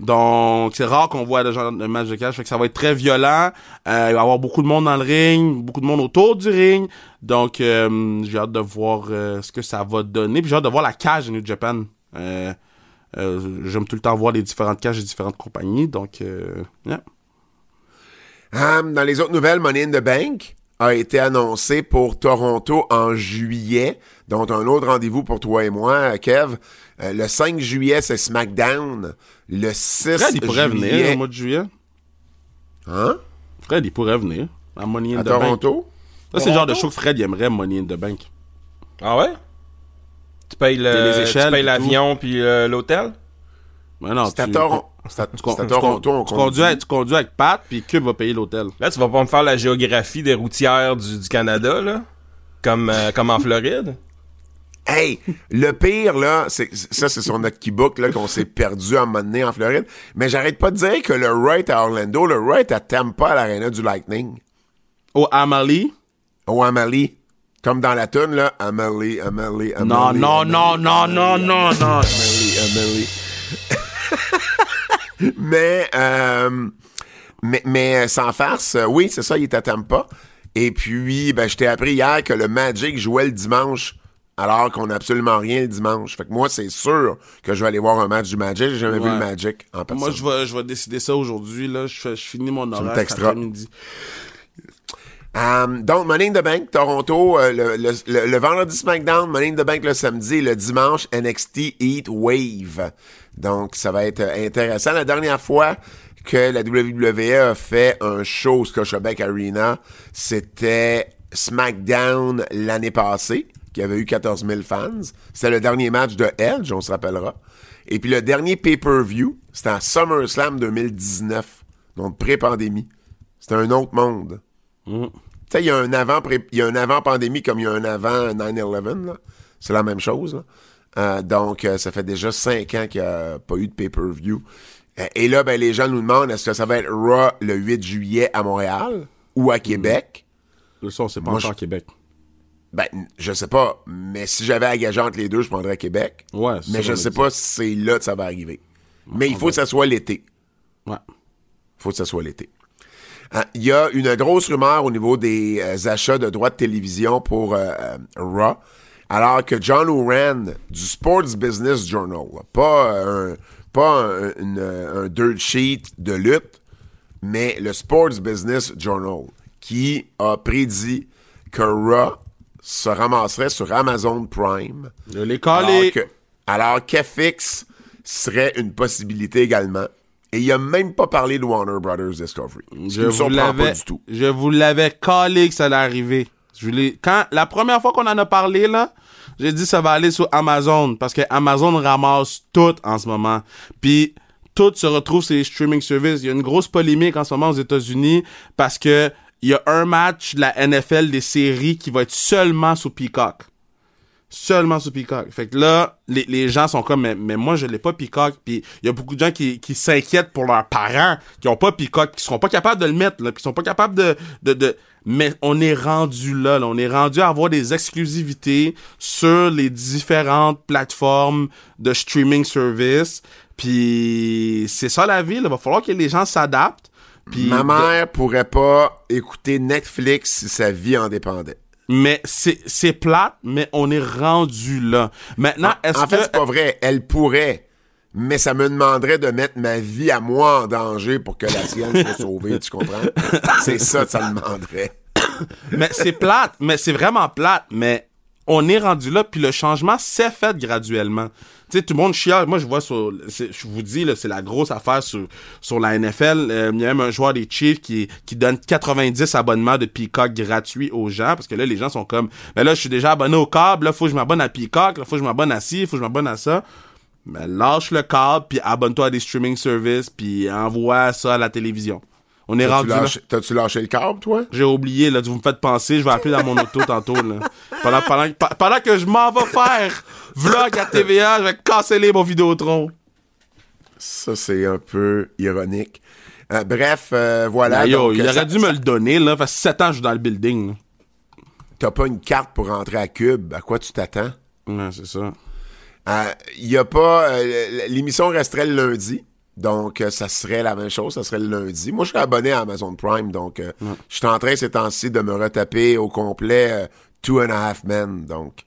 Donc, c'est rare qu'on voit le genre de match de cage. Fait que ça va être très violent. Il va y avoir beaucoup de monde dans le ring, beaucoup de monde autour du ring. Donc, j'ai hâte de voir ce que ça va donner. Puis j'ai hâte de voir la cage à New Japan. J'aime tout le temps voir les différentes cages des différentes compagnies. Donc, dans les autres nouvelles, Money in the Bank a été annoncé pour Toronto en juillet, donc un autre rendez-vous pour toi et moi, Kev. Le 5 juillet, c'est SmackDown. Le 6 Fred, il pourrait venir au mois de juillet. Hein? Fred, il pourrait venir à Money in the Bank. À Toronto? Ça, c'est le genre de show que Fred il aimerait, Money in the Bank. Ah ouais? Tu payes l'avion puis l'hôtel? Mais non, c'est à Toronto. Tu conduis avec Pat, puis Cube va payer l'hôtel. Là, tu vas pas me faire la géographie des routières du Canada, là? Comme en Floride? Hey! Le pire, là, c'est sur notre Kibook, là, qu'on s'est perdu à un moment donné en Floride. Mais j'arrête pas de dire que le Right à Orlando, le Right à Tampa, à l'Arena du Lightning. Au Amalie. Comme dans la toune, là. Amalie. Non. Amalie. Mais sans farce, oui, c'est ça, il est à Tampa. Et puis, ben, je t'ai appris hier que le Magic jouait le dimanche alors qu'on n'a absolument rien le dimanche. Fait que moi, c'est sûr que je vais aller voir un match du Magic. J'ai jamais vu le Magic en personne. Moi, je vais décider ça aujourd'hui. Là, je finis mon horaire cet après-midi. Donc, Money in the Bank, Toronto, le vendredi SmackDown, Money in the Bank le samedi, le dimanche, NXT Heat Wave. Donc, ça va être intéressant. La dernière fois que la WWE a fait un show au Scotiabank Arena, c'était SmackDown l'année passée, qui avait eu 14 000 fans. C'était le dernier match de Edge, on se rappellera. Et puis, le dernier pay-per-view, c'était en SummerSlam 2019, donc pré-pandémie. C'était un autre monde. Mm. Tu sais, il y a un avant-pandémie comme il y a un avant 9-11, là. C'est la même chose, là. Donc, ça fait déjà 5 ans qu'il n'y a pas eu de pay-per-view. Et là, ben, les gens nous demandent, est-ce que ça va être Raw le 8 juillet à Montréal ou à Québec? Le son, c'est pas encore à Québec. Ben, je sais pas, mais si j'avais à gager entre les deux, je prendrais à Québec. Ouais, mais je sais pas si c'est là que ça va arriver. Mais il faut que ça soit l'été. Ouais. Faut que ça soit l'été. Il y a une grosse rumeur au niveau des achats de droits de télévision pour Raw, alors que John Oran du Sports Business Journal, pas un dirt sheet de lutte, mais le Sports Business Journal, qui a prédit que Raw se ramasserait sur Amazon Prime. Je l'ai calé. Alors qu'FX serait une possibilité également. Et il a même pas parlé de Warner Brothers Discovery. Je ne comprends pas du tout. Je vous l'avais calé que ça allait arriver. La première fois qu'on en a parlé, là, j'ai dit ça va aller sur Amazon, parce que Amazon ramasse tout en ce moment. Puis tout se retrouve sur les streaming services. Il y a une grosse polémique en ce moment aux États-Unis parce que il y a un match de la NFL des séries qui va être seulement sur Peacock. Seulement sur Peacock. Fait que là, les gens sont comme, mais moi, je l'ai pas Peacock. Puis il y a beaucoup de gens qui s'inquiètent pour leurs parents qui ont pas Peacock, qui seront pas capables de le mettre, là, qui sont pas capables de... Mais on est rendu là. On est rendu à avoir des exclusivités sur les différentes plateformes de streaming service. Puis c'est ça la vie. Il va falloir que les gens s'adaptent. Pis ma mère pourrait pas écouter Netflix si sa vie en dépendait. Mais c'est plate, mais on est rendu là. Maintenant, c'est pas vrai. Elle pourrait, mais ça me demanderait de mettre ma vie à moi en danger pour que la sienne soit sauvée, tu comprends? C'est ça que ça me demanderait. Mais c'est plate, mais c'est vraiment plate, mais on est rendu là, puis le changement s'est fait graduellement. Tu sais, tout le monde chiale. Moi, je vois je vous dis, là, c'est la grosse affaire sur la NFL. Il y a même un joueur des Chiefs qui donne 90 abonnements de Peacock gratuits aux gens, parce que là, les gens sont comme, ben là, je suis déjà abonné au câble, là, faut que je m'abonne à Peacock, là, faut que je m'abonne à ci, faut que je m'abonne à ça. Mais lâche le câble, puis abonne-toi à des streaming services, puis envoie ça à la télévision. On est rendu là. T'as-tu lâché le câble, toi? J'ai oublié, là. Vous me faites penser. Je vais appeler dans mon auto tantôt, là. Pendant que je m'en vais faire vlog à TVA, je vais canceller mon Vidéotron. Ça, c'est un peu ironique. Bref, voilà. Mais yo, donc, il aurait dû me le donner, là. Ça fait 7 ans que je suis dans le building, là. T'as pas une carte pour rentrer à Cube. À quoi tu t'attends? Ouais, c'est ça. Il y a pas... l'émission resterait le lundi. Donc, ça serait la même chose, ça serait le lundi. Moi, je suis abonné à Amazon Prime, donc je suis en train, ces temps-ci, de me retaper au complet Two and a Half Men, donc.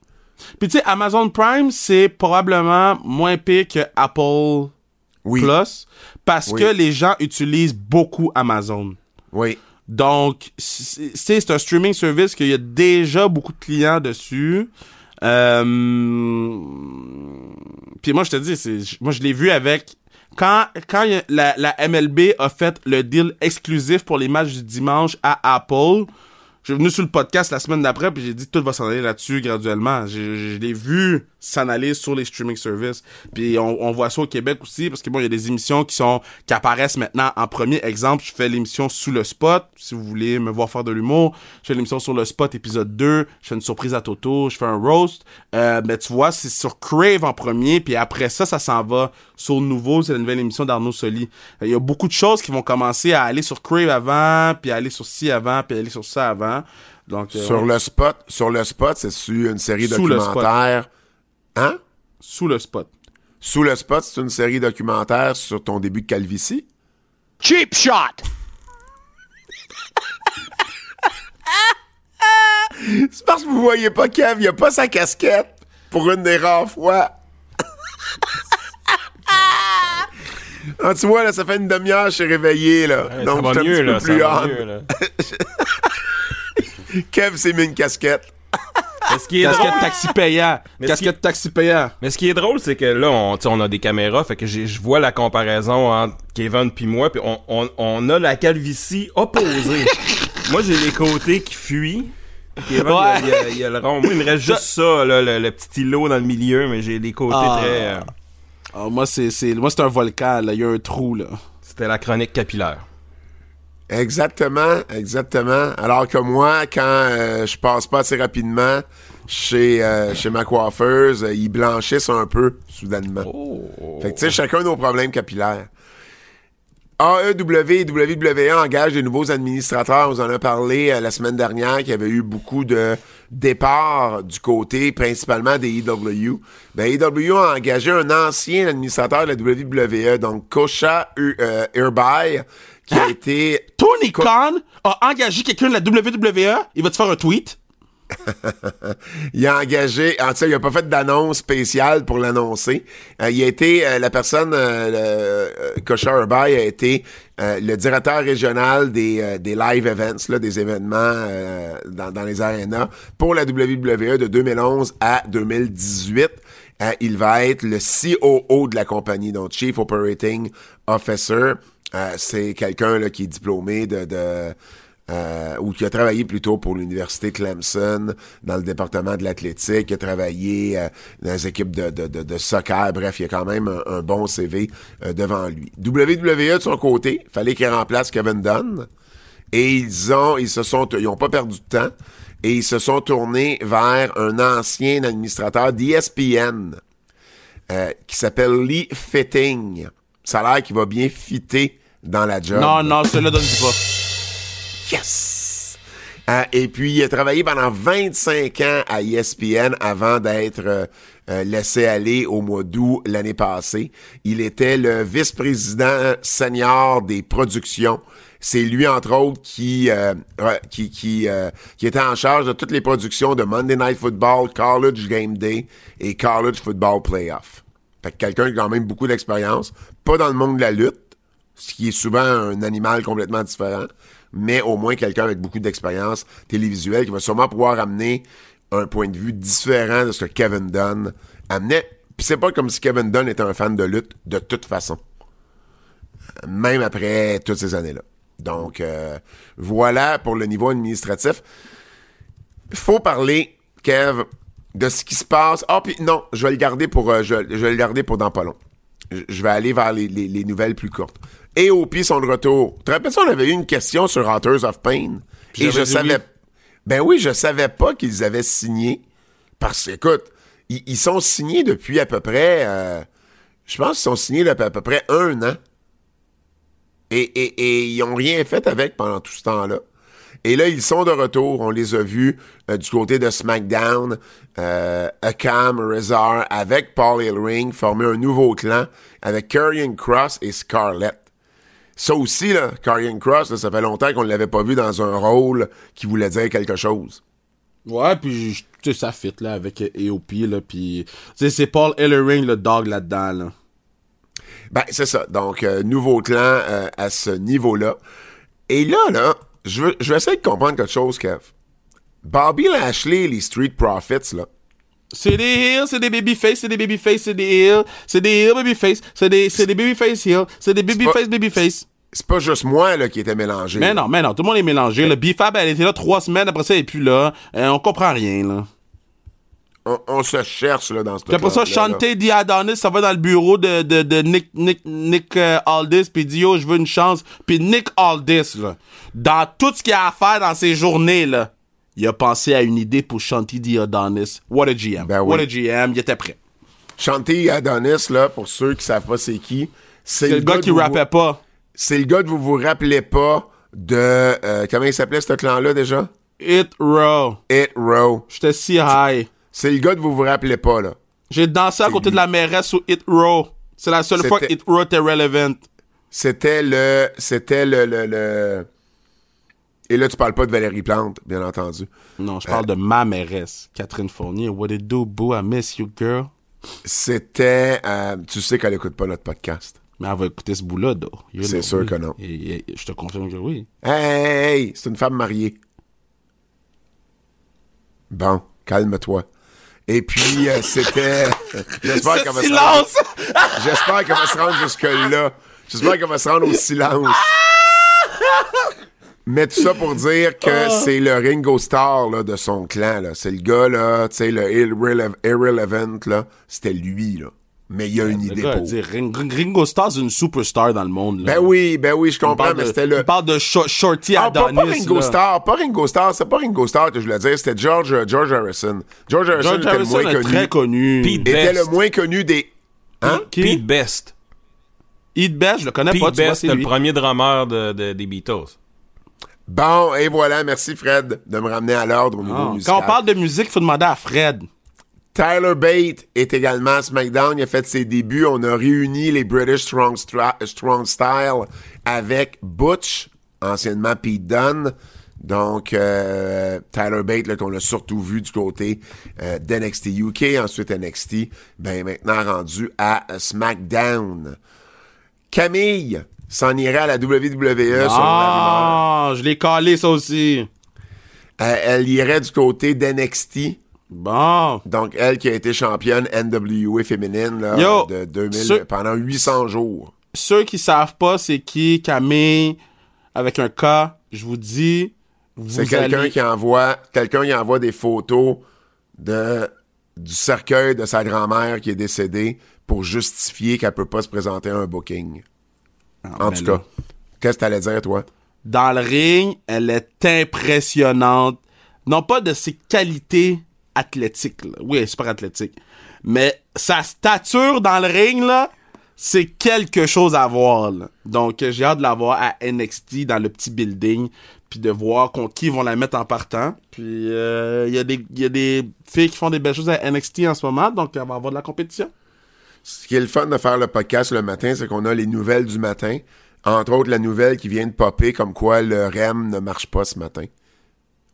Puis, tu sais, Amazon Prime, c'est probablement moins pire que Apple Plus, parce que les gens utilisent beaucoup Amazon. Oui. Donc, c'est un streaming service qu'il y a déjà beaucoup de clients dessus. Puis moi, je te dis, moi, je l'ai vu avec... Quand la MLB a fait le deal exclusif pour les matchs du dimanche à Apple, je suis venu sur le podcast la semaine d'après puis j'ai dit tout va s'en aller là-dessus graduellement. Je l'ai vu s'en aller sur les streaming services. Puis on voit ça au Québec aussi parce que bon, il y a des émissions qui apparaissent maintenant en premier. Exemple, je fais l'émission Sous le Spot, si vous voulez me voir faire de l'humour. Je fais l'émission Sur le Spot, épisode 2. Je fais une surprise à Toto, je fais un roast. Mais tu vois, c'est sur Crave en premier. Puis après ça, ça s'en va sur Nouveau. C'est la nouvelle émission d'Arnaud Soli. Il y a beaucoup de choses qui vont commencer à aller sur Crave avant, puis à aller sur ci avant, puis à aller sur ça avant. Donc, Sur le spot, c'est une série documentaire. Hein? Sous le spot, c'est une série documentaire sur ton début de calvitie. Cheap shot! C'est parce que vous voyez pas Kev, il a pas sa casquette. pour une des rares fois. Ah, tu vois, là, ça fait une demi-heure je suis réveillé, là. Ouais, donc, ça va mieux, là. Ça va mieux, là. Kev s'est mis une casquette. Casquette taxi payant. Casquette taxi payant. Mais ce qui est drôle, c'est que là, on a des caméras, fait que je vois la comparaison entre Kevin puis moi, puis on a la calvitie opposée. Moi, j'ai les côtés qui fuient. Kevin, ouais. il y a le rond. Moi, il me reste juste ça, là, le petit îlot dans le milieu, mais j'ai les côtés très... moi, c'est un volcan, là. Il y a un trou, là. C'était la chronique capillaire. Exactement. Alors que moi, quand je passe pas assez rapidement chez ma coiffeuse, ils blanchissent un peu, soudainement. Oh. Fait que, tu sais, chacun nos problèmes capillaires. AEW et WWE engagent des nouveaux administrateurs. On vous en a parlé la semaine dernière qu'il y avait eu beaucoup de départs du côté principalement des EW. Ben, EW a engagé un ancien administrateur de la WWE, donc Kosha Irbai, qui a été... Tony Khan a engagé quelqu'un de la WWE? Il va te faire un tweet? Il a engagé, en tout cas, il n'a pas fait d'annonce spéciale pour l'annoncer. Il a été, la personne, Kosha Irbai a été le directeur régional des live events, là, des événements dans les arénas pour la WWE de 2011 à 2018. Il va être le COO de la compagnie, donc Chief Operating Officer. C'est quelqu'un là, qui est diplômé ou qui a travaillé plutôt pour l'université Clemson dans le département de l'athlétique, qui a travaillé dans les équipes de soccer. Bref, il y a quand même un bon CV devant lui. WWE, de son côté, fallait qu'il remplace Kevin Dunn. Et ils ont pas perdu de temps. Et ils se sont tournés vers un ancien administrateur d'ESPN qui s'appelle Lee Fitting. Ça a l'air qu'il va bien fitter dans la job. Non, celui-là donne-tu pas. Yes! Et puis, il a travaillé pendant 25 ans à ESPN avant d'être laissé aller au mois d'août l'année passée. Il était le vice-président senior des productions. C'est lui, entre autres, qui était en charge de toutes les productions de Monday Night Football, College Game Day et College Football Playoff. Fait que quelqu'un qui a quand même beaucoup d'expérience, pas dans le monde de la lutte, ce qui est souvent un animal complètement différent, mais au moins quelqu'un avec beaucoup d'expérience télévisuelle qui va sûrement pouvoir amener un point de vue différent de ce que Kevin Dunn amenait. Puis c'est pas comme si Kevin Dunn était un fan de lutte de toute façon, même après toutes ces années-là. Donc, voilà pour le niveau administratif. Faut parler, Kev, de ce qui se passe. Je vais le garder pour dans pas long. Je vais aller vers les nouvelles plus courtes. AOP sont de retour. Tu te rappelles ça, on avait eu une question sur Hunters of Pain. Puis et je savais pas qu'ils avaient signé. Parce que, écoute, ils sont signés depuis à peu près... je pense qu'ils sont signés depuis à peu près 1 an. Et ils n'ont rien fait avec pendant tout ce temps-là. Et là, ils sont de retour. On les a vus du côté de SmackDown. Akam, Rizar, avec Paul Ellering, former un nouveau clan avec Karrion Kross et Scarlett. Ça aussi, là, Karrion Kross, là, ça fait longtemps qu'on ne l'avait pas vu dans un rôle qui voulait dire quelque chose. Ouais, puis ça fit là, avec AOP. Là, puis c'est Paul Ellering, le dog là-dedans. Là. Ben, c'est ça. Donc, nouveau clan à ce niveau-là. Et là, je vais essayer de comprendre quelque chose, Kev. Bobby Lashley et les Street Profits, là. C'est des heels, c'est des babyface, c'est des babyface, c'est des heels, c'est des heels, babyface, c'est des babyface heels, c'est des babyface, babyface. C'est pas juste moi, là, qui était mélangé. Mais non, tout le monde est mélangé. Ouais. Le B-Fab, elle était là 3 semaines, après ça, elle est plus là. On comprend rien, là. On se cherche, là, dans ce truc-là. Après ça, Shantae Diadonis, ça va dans le bureau de Nick Aldis, puis dit, yo, je veux une chance. Puis Nick Aldis, là, dans tout ce qu'il y a à faire dans ses journées, là, il a pensé à une idée pour Shantae Diadonis. What a GM. Ben oui. What a GM, il était prêt. Shantae Diadonis, là, pour ceux qui savent pas c'est qui, c'est le gars qui rappait pas. C'est le gars que vous rappelez pas de... comment il s'appelait, ce clan-là, déjà? Hit Row. J'étais si high. C'est le gars que vous rappelez pas, là. J'ai dansé à côté de la mairesse sur Hit Row. C'est la seule fois que Hit Row était relevant. C'était le Et là, tu parles pas de Valérie Plante, bien entendu. Non, je parle de ma mairesse, Catherine Fournier. What it do, boo? I miss you, girl. C'était... tu sais qu'elle écoute pas notre podcast. Mais elle va écouter ce bout-là, d'eau. C'est sûr que non. Et je te confirme que oui. Hey, c'est une femme mariée. Bon, calme-toi. Et puis, c'était... J'espère qu'on va silence! J'espère qu'on va se rendre jusque-là. J'espère qu'on va se rendre au silence. Mais tout ça pour dire que c'est le Ringo Starr là, de son clan. Là. C'est le gars, là, tu sais, le Irrelevant, là, c'était lui, là. Mais il y a une idée pour. Ringo Starr, c'est une superstar dans le monde. Là. Ben oui, je comprends, mais c'était le... On parle de Shorty Adonis. Pas Ringo Starr, c'est pas Ringo Starr que je voulais dire, c'était George Harrison. George Harrison était le moins connu. Très connu. Pete Best. Était le moins connu des... Hein? Pete Best. Pete Best, je le connais pas, tu vois, c'est le premier drummer des Beatles. Bon, et voilà, merci Fred de me ramener à l'ordre au niveau musical. Quand on parle de musique, il faut demander à Fred. Tyler Bate est également à SmackDown, il a fait ses débuts, on a réuni les British Strong Style avec Butch, anciennement Pete Dunne, donc Tyler Bate là, qu'on a surtout vu du côté d'NXT UK, ensuite NXT, ben maintenant rendu à SmackDown. Camille s'en irait à la WWE. Je l'ai calé ça aussi. Elle irait du côté d'NXT. Bon. Donc, elle qui a été championne NWA féminine là, de 2000 pendant 800 jours. Ceux qui savent pas c'est qui, Camille, avec un K, je vous dis... C'est quelqu'un qui envoie des photos du cercueil de sa grand-mère qui est décédée pour justifier qu'elle peut pas se présenter à un booking. En tout cas, qu'est-ce que t'allais dire, toi? Dans le ring, elle est impressionnante. Non pas de ses qualités athlétiques. Là. Oui, elle est super athlétique. Mais sa stature dans le ring, là, c'est quelque chose à voir. Là. Donc, j'ai hâte de la voir à NXT dans le petit building. Puis de voir contre qui ils vont la mettre en partant. Puis, il y a des filles qui font des belles choses à NXT en ce moment. Donc, elle va avoir de la compétition. Ce qui est le fun de faire le podcast le matin, c'est qu'on a les nouvelles du matin. Entre autres, la nouvelle qui vient de popper, comme quoi le REM ne marche pas ce matin.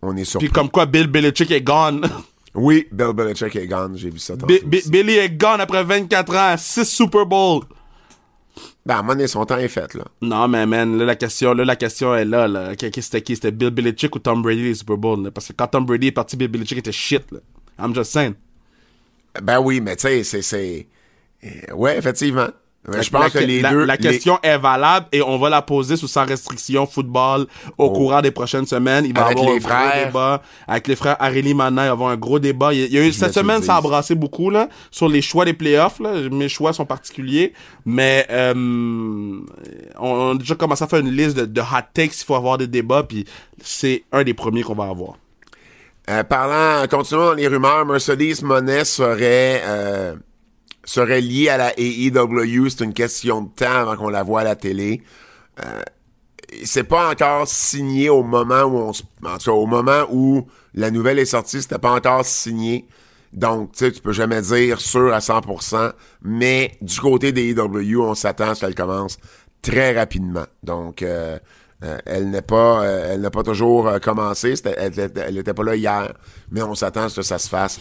On est surpris. Puis comme quoi Bill Belichick est gone. Oui, Bill Belichick est gone. J'ai vu ça. Billy est gone après 24 ans. 6 Super Bowls. Ben, man, son temps est fait, là. Non, mais man, la question est là. Là. C'était qui? C'était Bill Belichick ou Tom Brady les Super Bowls? Là? Parce que quand Tom Brady est parti, Bill Belichick était shit. Là. I'm just saying. Ben oui, mais tu sais, c'est... Oui, effectivement. Je pense que les deux... La question est valable et on va la poser sous sans restriction football au courant des prochaines semaines. Il va y avoir un gros débat. Avec les frères Arely Manin, il va y avoir un gros débat. Il y a eu cette semaine, ça a brassé beaucoup là, sur les choix des playoffs. Là. Mes choix sont particuliers. Mais on a déjà commencé à faire une liste de hot takes. Il faut avoir des débats. Puis c'est un des premiers qu'on va avoir. Continuons les rumeurs, Mercedes Moné serait lié à la AEW, c'est une question de temps avant qu'on la voit à la télé. C'est pas encore signé au moment où la nouvelle est sortie, c'était pas encore signé. Donc, tu sais, tu peux jamais dire sûr à 100%, mais du côté des AEW, on s'attend à ce qu'elle commence très rapidement. Donc, elle n'a pas toujours commencé, elle était pas là hier, mais on s'attend à ce que ça se fasse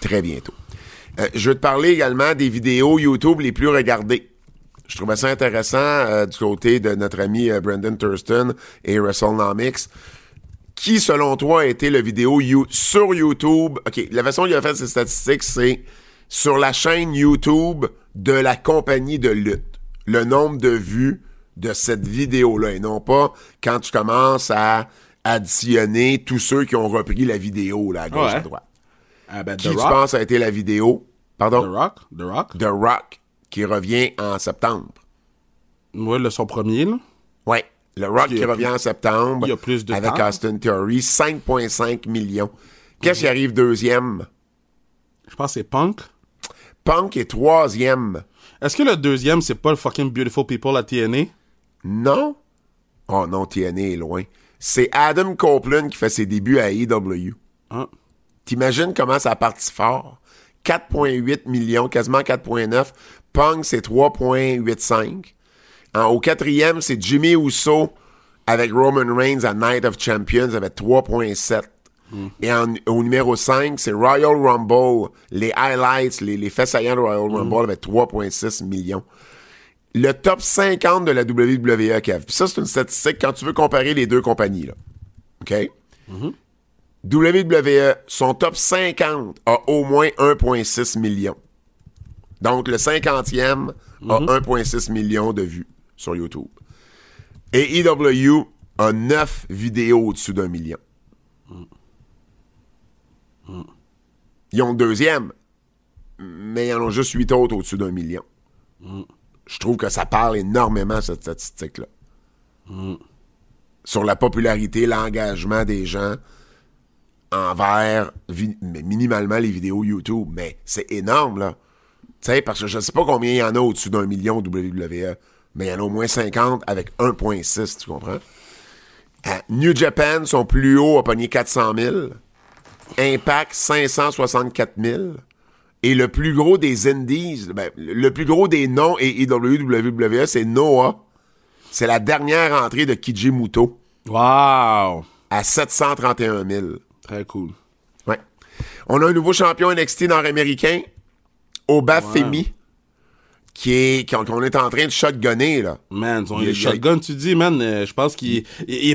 très bientôt. Je veux te parler également des vidéos YouTube les plus regardées. Je trouvais ça intéressant du côté de notre ami Brendan Thurston et WrestleNomics. Qui, selon toi, a été le vidéo sur YouTube? OK, la façon qu'il a fait ses statistiques, c'est sur la chaîne YouTube de la compagnie de lutte. Le nombre de vues de cette vidéo-là. Et non pas quand tu commences à additionner tous ceux qui ont repris la vidéo là, à gauche, à droite. Qui tu penses a été la vidéo? Pardon? The Rock, qui revient en septembre. Oui, son premier, là. Oui, The Rock qui revient en septembre. Il y a plus de avec temps. Austin Theory, 5,5 millions. Qu'est-ce qui arrive deuxième? Je pense que c'est Punk. Punk est troisième. Est-ce que le deuxième, c'est pas le fucking Beautiful People à TNA? Non. Oh non, TNA est loin. C'est Adam Copeland qui fait ses débuts à AEW. Ah. T'imagines comment ça a parti fort? 4,8 millions, quasiment 4,9. Punk, c'est 3,85. Au quatrième, c'est Jimmy Uso avec Roman Reigns à Night of Champions avec 3.7. Et au numéro 5, c'est Royal Rumble, les highlights, les faits saillants de Royal Rumble avec 3,6 millions. Le top 50 de la WWE, Kev. Puis ça, c'est une statistique quand tu veux comparer les deux compagnies, là. OK? WWE, son top 50 a au moins 1,6 million. Donc, le 50e a 1,6 million de vues sur YouTube. Et EW a 9 vidéos au-dessus d'un million. Ils ont le deuxième, mais ils en ont juste 8 autres au-dessus d'un million. Je trouve que ça parle énormément, cette statistique-là. Sur la popularité, l'engagement des gens envers minimalement les vidéos YouTube. Mais c'est énorme, là. Tu sais, parce que je ne sais pas combien il y en a au-dessus d'un million WWE, mais il y en a au moins 50 avec 1,6, tu comprends? New Japan, son plus haut, a pogné 400 000. Impact, 564 000. Et le plus gros des indies, ben, le plus gros des noms et WWE, c'est Noah. C'est la dernière entrée de Kijimoto. Wow! À 731 000. Très cool. Ouais. On a un nouveau champion NXT nord-américain, Obafemi, qu'on est en train de shotgunner, là. Man, les shotguns, tu dis, man, je pense qu'il est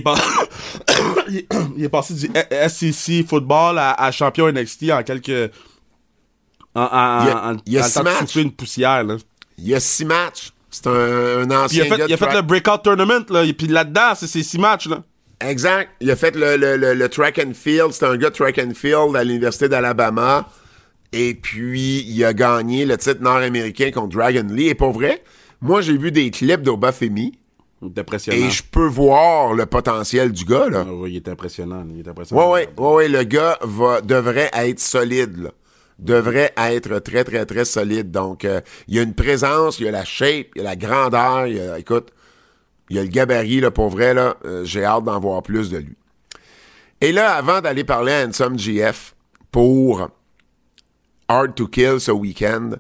passé du SEC football à champion NXT en quelques... Il y a 6 matchs. Une poussière, là. Il y a 6 matchs. C'est un ancien gars. Il a fait le breakout tournament, là. Et puis là-dedans, c'est ces 6 matchs, là. Exact. Il a fait le track and field. C'est un gars de track and field à l'Université d'Alabama. Et puis, il a gagné le titre nord-américain contre Dragon Lee. Et pour vrai, moi, j'ai vu des clips d'Obafemi. Il est impressionnant. Et je peux voir le potentiel du gars, là. Oh, il est impressionnant. Oui, le gars devrait être solide, là. Devrait être très, très, très solide. Donc, il y a une présence, il y a la shape, il y a la grandeur. Il y a le gabarit, là, pour vrai, là. J'ai hâte d'en voir plus de lui. Et là, avant d'aller parler à Handsome JF pour Hard to Kill ce week-end,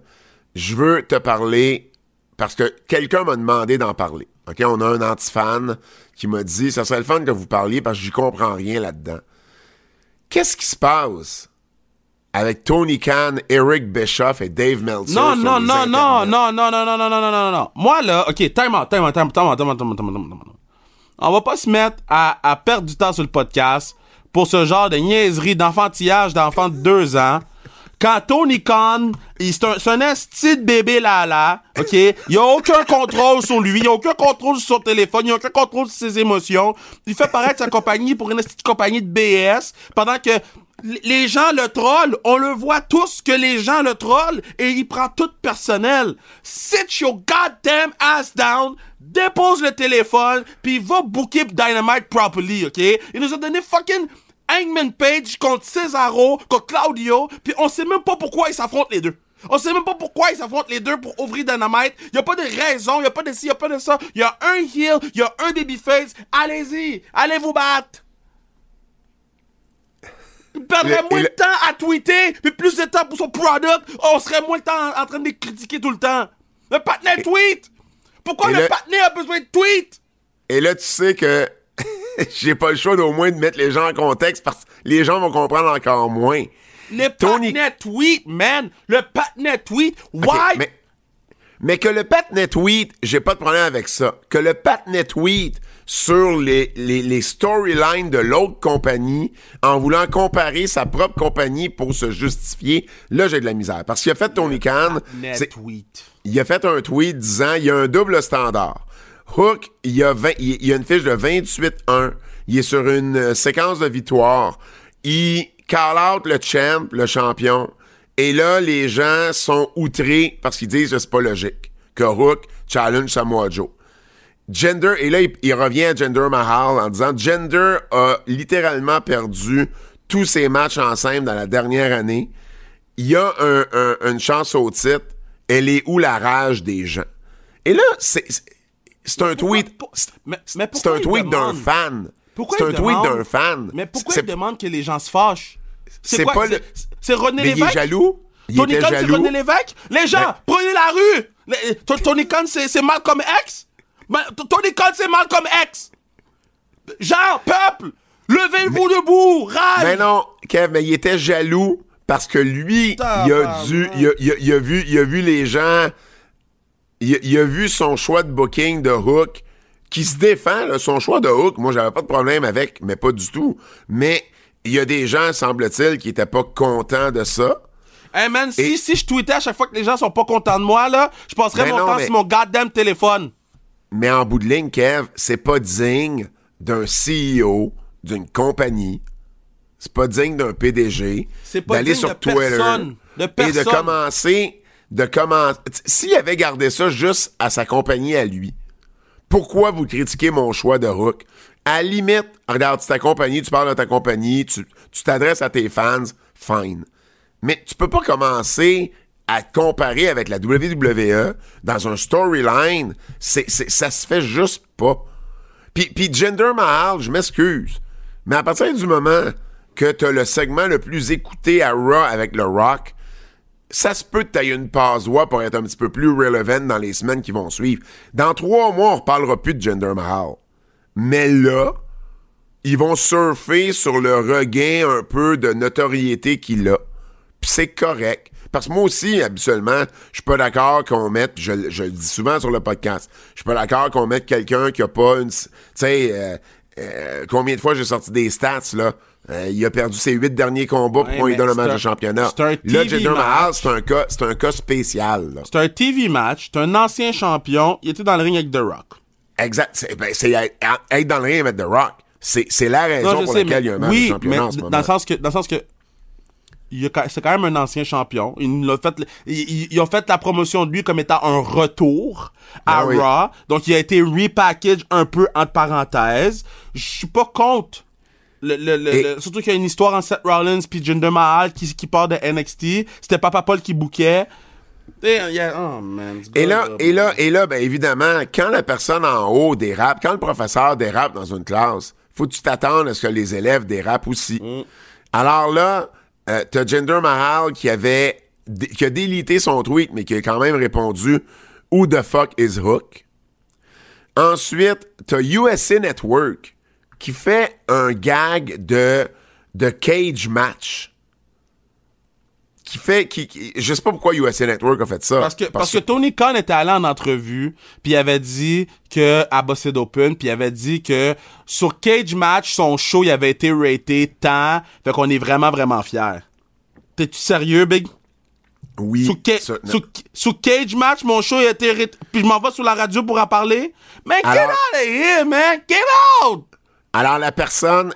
je veux te parler parce que quelqu'un m'a demandé d'en parler. OK, on a un anti-fan qui m'a dit « Ça serait le fun que vous parliez parce que j'y comprends rien là-dedans. » Qu'est-ce qui se passe avec Tony Khan, Eric Bischoff et Dave Meltzer? Non. Moi, là, OK, time out. On va pas se mettre à perdre du temps sur le podcast pour ce genre de niaiserie d'enfantillage d'enfants de 2 ans. Quand Tony Khan, c'est un esti de bébé là, OK? Il a aucun contrôle sur lui, il a aucun contrôle sur son téléphone, il a aucun contrôle sur ses émotions. Il fait paraître sa compagnie pour une esti de compagnie de BS, pendant que les gens le trollent, on le voit tous que les gens le trollent, et il prend tout personnel. Sit your goddamn ass down, dépose le téléphone, puis va booker Dynamite properly, OK? Il nous a donné fucking Hangman Page contre Cesaro, contre Claudio, puis on sait même pas pourquoi ils s'affrontent les deux. On sait même pas pourquoi ils s'affrontent les deux pour ouvrir Dynamite. Y a pas de raison, y a pas de ci, y a pas de ça. Y a un heel, y a un babyface. Allez-y, allez vous battre. Il perdrait moins de temps à tweeter, puis plus de temps pour son product. On serait moins de temps en train de les critiquer tout le temps. Le partner tweet. Pourquoi le partner a besoin de tweet? Et là, tu sais que j'ai pas le choix d'au moins de mettre les gens en contexte parce que les gens vont comprendre encore moins. Le partner tweet, man! Le partner tweet, why? Okay, mais que le partner tweet, j'ai pas de problème avec ça. Que le partner tweet sur les storylines de l'autre compagnie en voulant comparer sa propre compagnie pour se justifier, là, j'ai de la misère. Parce qu'il a fait Tony Khan. Il a fait un tweet disant il y a un double standard. Hook, il y a une fiche de 28-1. Il est sur une séquence de victoire. Il call out le champ, le champion. Et là, les gens sont outrés parce qu'ils disent que c'est pas logique. Que Hook challenge Samoa Joe. Jinder, et là, il revient à Jinder Mahal en disant Jinder a littéralement perdu tous ses matchs en simple dans la dernière année. Il y a une chance au titre. Elle est où la rage des gens? Et là, c'est un tweet. Mais c'est un tweet d'un fan. Pourquoi c'est un tweet d'un fan. Mais pourquoi il demande que les gens se fâchent? C'est quoi? Pas c'est René Lévesque? Il est jaloux. Tony Khan, c'est René Lévesque? Les gens, prenez la rue! Tony Khan, c'est Malcolm X? Tony Khan, c'est Malcolm X! Genre, peuple, levez-vous debout, rage! Mais non, Kev, mais il était jaloux parce que lui, il a vu les gens, il a vu son choix de booking de Hook, qui se défend, là, son choix de Hook, moi, j'avais pas de problème avec, mais pas du tout. Mais il y a des gens, semble-t-il, qui étaient pas contents de ça. Hey man, si je tweetais à chaque fois que les gens sont pas contents de moi, là, je passerais mon temps sur mon goddamn téléphone. Mais en bout de ligne, Kev, c'est pas digne d'un CEO, d'une compagnie, c'est pas digne d'un PDG, c'est pas d'aller digne sur de Twitter personne. Et de commencer... S'il avait gardé ça juste à sa compagnie à lui, pourquoi vous critiquez mon choix de Rook? À la limite, regarde, c'est ta compagnie, tu parles de ta compagnie, tu t'adresses à tes fans, fine. Mais tu peux pas commencer à te comparer avec la WWE dans un storyline, ça se fait juste pas. Puis Jinder Mahal, je m'excuse, mais à partir du moment que t'as le segment le plus écouté à Raw avec le Rock, ça se peut de tailler une passe-voix pour être un petit peu plus relevant dans les semaines qui vont suivre. Dans 3 mois, on ne reparlera plus de Jinder Mahal. Mais là, ils vont surfer sur le regain un peu de notoriété qu'il a. Puis c'est correct. Parce que moi aussi, habituellement, je suis pas d'accord qu'on mette, je le dis souvent sur le podcast, je suis pas d'accord qu'on mette quelqu'un qui a pas une... Tu sais, combien de fois j'ai sorti des stats, là? Il a perdu ses 8 derniers combats pour qu'on lui donne un match de championnat. Là, Jinder Mahal, c'est un cas spécial. Là. C'est un TV match. C'est un ancien champion. Il était dans le ring avec The Rock. Exact. C'est être dans le ring avec The Rock. C'est la raison pour laquelle il y a un match de championnat en ce moment. Dans le sens que c'est quand même un ancien champion. Ils ont fait la promotion de lui comme étant un retour à Raw. Donc, il a été repackaged un peu entre parenthèses. Je suis pas contre. Surtout qu'il y a une histoire en Seth Rollins puis Jinder Mahal qui part de NXT. C'était Papa Paul qui bouquait. Et là, ben évidemment, quand la personne en haut dérape, quand le professeur dérape dans une classe, faut que tu t'attendes à ce que les élèves dérapent aussi. Alors là, t'as Jinder Mahal qui a délité son tweet, mais qui a quand même répondu « Who the fuck is Hook? » Ensuite, t'as USA Network qui fait un gag de cage match. Je sais pas pourquoi USA Network a fait ça. Parce que Tony Khan était allé en entrevue, puis il avait dit que à Busted Open, puis il avait dit que sur cage match, son show, il avait été raté tant, fait qu'on est vraiment, vraiment fiers. T'es-tu sérieux, Big? Oui. Sur cage match, mon show, il a été raté, puis je m'en vais sur la radio pour en parler. Man, get out of here, man! Get out! Alors, la personne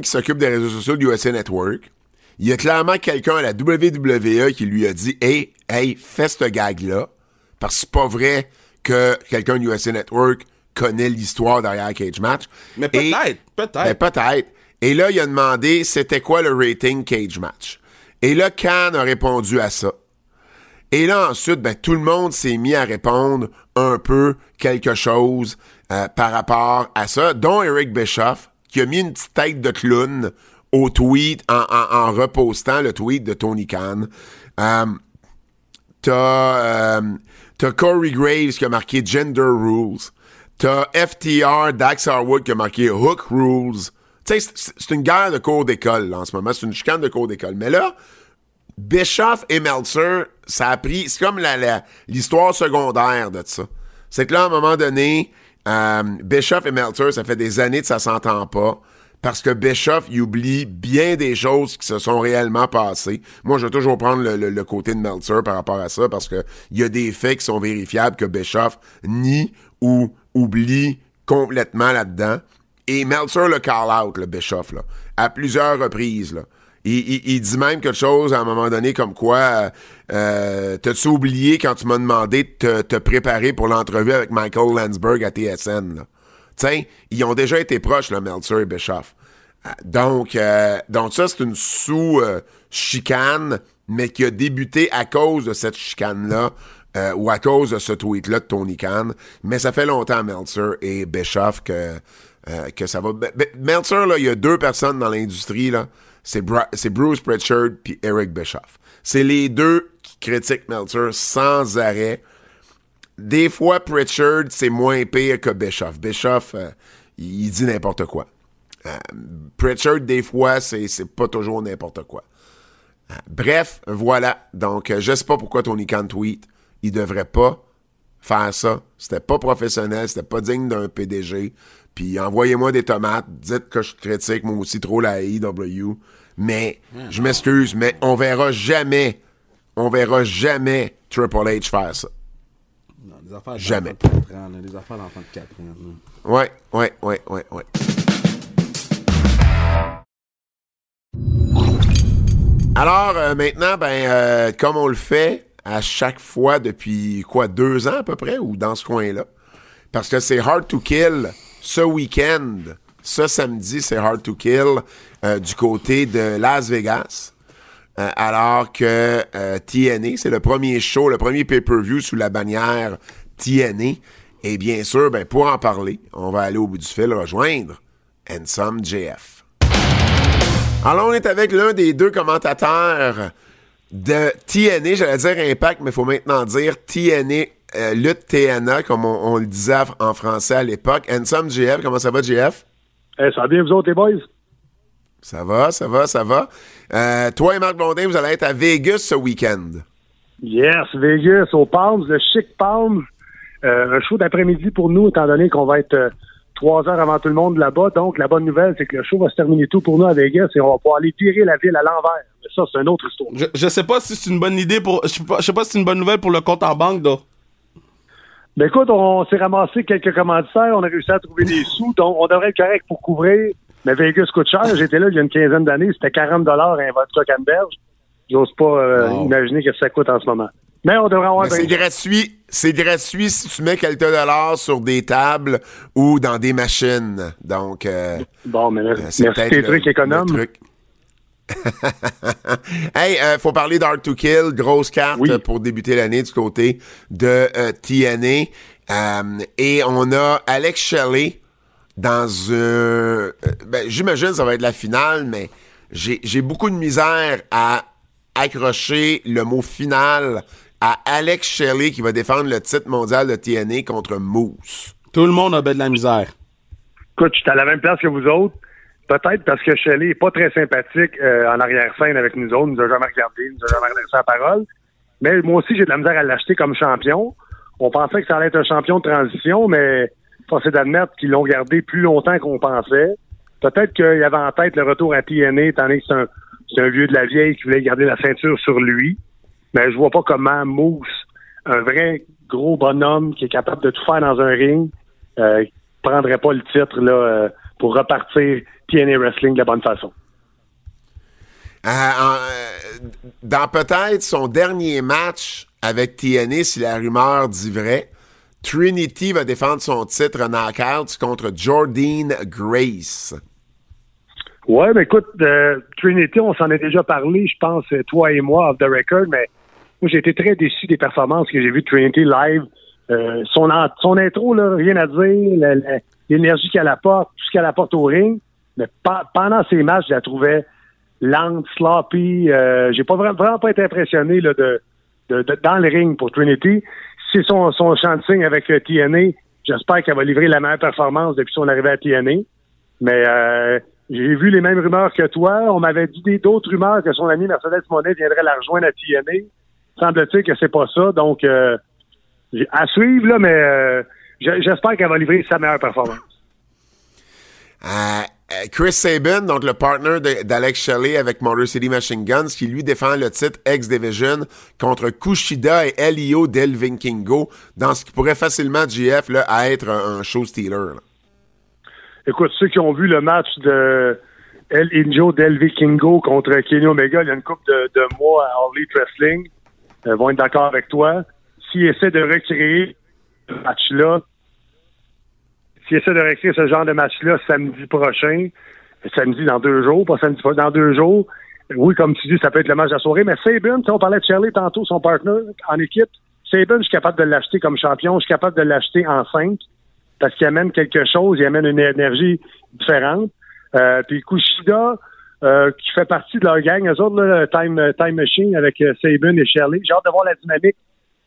qui s'occupe des réseaux sociaux du USA Network, il y a clairement quelqu'un à la WWE qui lui a dit « Hey, fais ce gag-là, parce que c'est pas vrai que quelqu'un du USA Network connaît l'histoire derrière Cage Match. » Mais peut-être. Et là, il a demandé « C'était quoi le rating Cage Match? » Et là, Khan a répondu à ça. Et là, ensuite, ben, tout le monde s'est mis à répondre un peu quelque chose par rapport à ça, dont Eric Bischoff, qui a mis une petite tête de clown au tweet, en repostant le tweet de Tony Khan. T'as Corey Graves qui a marqué Gender Rules. T'as FTR, Dax Harwood qui a marqué Hook Rules. Tu sais, c'est une guerre de cours d'école, là, en ce moment. C'est une chicane de cours d'école. Mais là, Bischoff et Meltzer, ça a pris... C'est comme l'histoire secondaire de ça. C'est que là, à un moment donné... Bischoff et Meltzer, ça fait des années que ça s'entend pas, parce que Bischoff, il oublie bien des choses qui se sont réellement passées. Moi, je vais toujours prendre le côté de Meltzer par rapport à ça, parce que il y a des faits qui sont vérifiables que Bischoff nie ou oublie complètement là-dedans. Et Meltzer le call-out, le Bischoff, là, à plusieurs reprises, là. Il dit même quelque chose à un moment donné comme quoi t'as-tu oublié quand tu m'as demandé de te préparer pour l'entrevue avec Michael Landsberg à TSN, là. T'sais, ils ont déjà été proches, là, Meltzer et Bischoff. Donc ça, c'est une sous-chicane, mais qui a débuté à cause de cette chicane-là ou à cause de ce tweet-là de Tony Khan. Mais ça fait longtemps, Meltzer et Bischoff, que ça va... Meltzer, là, il y a 2 personnes dans l'industrie, là. C'est Bruce Pritchard puis Eric Bischoff. C'est les deux qui critiquent Meltzer sans arrêt. Des fois, Pritchard, c'est moins pire que Bischoff. Bischoff, il dit n'importe quoi. Pritchard, des fois, c'est pas toujours n'importe quoi. Bref, voilà. Donc, je sais pas pourquoi Tony Khan tweet. Il devrait pas faire ça. C'était pas professionnel, c'était pas digne d'un PDG. Puis envoyez-moi des tomates, dites que je critique, moi aussi, trop la AEW. Mais, je m'excuse, mais on verra jamais Triple H faire ça. Non, des affaires d'enfants de 4 ans, là, des affaires d'enfants de 4 ans. Là. Ouais. Alors, maintenant, comme on le fait à chaque fois depuis, 2 ans à peu près, ou dans ce coin-là, parce que c'est Hard to Kill ce week-end, ce samedi, c'est Hard to Kill du côté de Las Vegas, alors que TNA, c'est le premier show, le premier pay-per-view sous la bannière TNA, et bien sûr, pour en parler, on va aller au bout du fil rejoindre Handsome JF. Alors, on est avec l'un des deux commentateurs de TNA, j'allais dire Impact, mais il faut maintenant dire TNA, lutte TNA, comme on le disait en français à l'époque. Handsome JF, comment ça va, JF? Ça va bien, vous autres, les boys? Ça va. Toi et Marc Blondin, vous allez être à Vegas ce week-end. Yes, Vegas, au Palms, le chic Palms. Un show d'après-midi pour nous, étant donné qu'on va être... 3 heures avant tout le monde là-bas. Donc, la bonne nouvelle, c'est que le show va se terminer tout pour nous à Vegas et on va pouvoir aller virer la ville à l'envers. Mais ça, c'est une autre histoire. Je sais pas si c'est une bonne idée pour... Je sais pas si c'est une bonne nouvelle pour le compte en banque, là. Ben écoute, on s'est ramassé quelques commanditaires. On a réussi à trouver des sous. Donc, on devrait être correct pour couvrir. Mais Vegas coûte cher. J'étais là il y a une quinzaine d'années. C'était 40 $ un vodka Canneberge. J'ose pas imaginer que ça coûte en ce moment. Mais on devrait avoir... C'est gratuit si tu mets quelques dollars sur des tables ou dans des machines. Donc, c'est peut-être tes trucs économes. Hey, faut parler d'Hard to Kill, grosse carte pour débuter l'année du côté de TNA. Et on a Alex Shelley dans... j'imagine que ça va être la finale, mais j'ai beaucoup de misère à accrocher le mot « final » à Alex Shelley qui va défendre le titre mondial de TNA contre Moose. Tout le monde a de la misère. Écoute, je suis à la même place que vous autres. Peut-être parce que Shelley n'est pas très sympathique en arrière-scène avec nous autres. Il nous a jamais regardé, il nous a jamais adressé la parole. Mais moi aussi, j'ai de la misère à l'acheter comme champion. On pensait que ça allait être un champion de transition, mais force est d'admettre qu'ils l'ont gardé plus longtemps qu'on pensait. Peut-être qu'il avait en tête le retour à TNA, étant donné que c'est un vieux de la vieille qui voulait garder la ceinture sur lui. Mais je vois pas comment Moose, un vrai gros bonhomme qui est capable de tout faire dans un ring, prendrait pas le titre là pour repartir TNA Wrestling de la bonne façon. Dans peut-être son dernier match avec TNA, si la rumeur dit vrai, Trinity va défendre son titre Knockout contre Jordynne Grace. Oui, mais écoute, Trinity, on s'en est déjà parlé, je pense, toi et moi, off the record, mais moi, j'ai été très déçu des performances que j'ai vues de Trinity live. Son intro, là, rien à dire, l'énergie qu'elle apporte, tout ce qu'elle apporte au ring, mais pendant ces matchs, je la trouvais lente, sloppy. J'ai pas vraiment pas été impressionné là, dans le ring pour Trinity. C'est son champ de signe avec TNA. J'espère qu'elle va livrer la meilleure performance depuis son arrivée à TNA. Mais... j'ai vu les mêmes rumeurs que toi. On m'avait dit d'autres rumeurs que son ami Mercedes Monet viendrait la rejoindre à TNA. Semble-t-il que c'est pas ça. Donc, à suivre, là, mais j'espère qu'elle va livrer sa meilleure performance. Chris Sabin, donc le partner d'Alex Shelley avec Motor City Machine Guns, qui lui défend le titre X-Division contre Kushida et Elio Del Vikingo dans ce qui pourrait facilement, JF, là, à être un show stealer. Là. Écoute, ceux qui ont vu le match de El Injo Del Vikingo contre Kenny Omega il y a une couple de mois à All Elite Wrestling vont être d'accord avec toi. S'ils essaient de recréer ce genre de match-là samedi prochain, samedi dans 2 jours, pas samedi dans 2 jours, oui, comme tu dis, ça peut être le match de la soirée, mais Sabin, on parlait de Shelley tantôt, son partner en équipe, Sabin, je suis capable de l'acheter comme champion, je suis capable de l'acheter en 5, parce qu'il amène quelque chose, il amène une énergie différente. Puis Kushida, qui fait partie de leur gang, eux autres, là, Time Machine avec Sabin et Shelley. J'ai hâte de voir la dynamique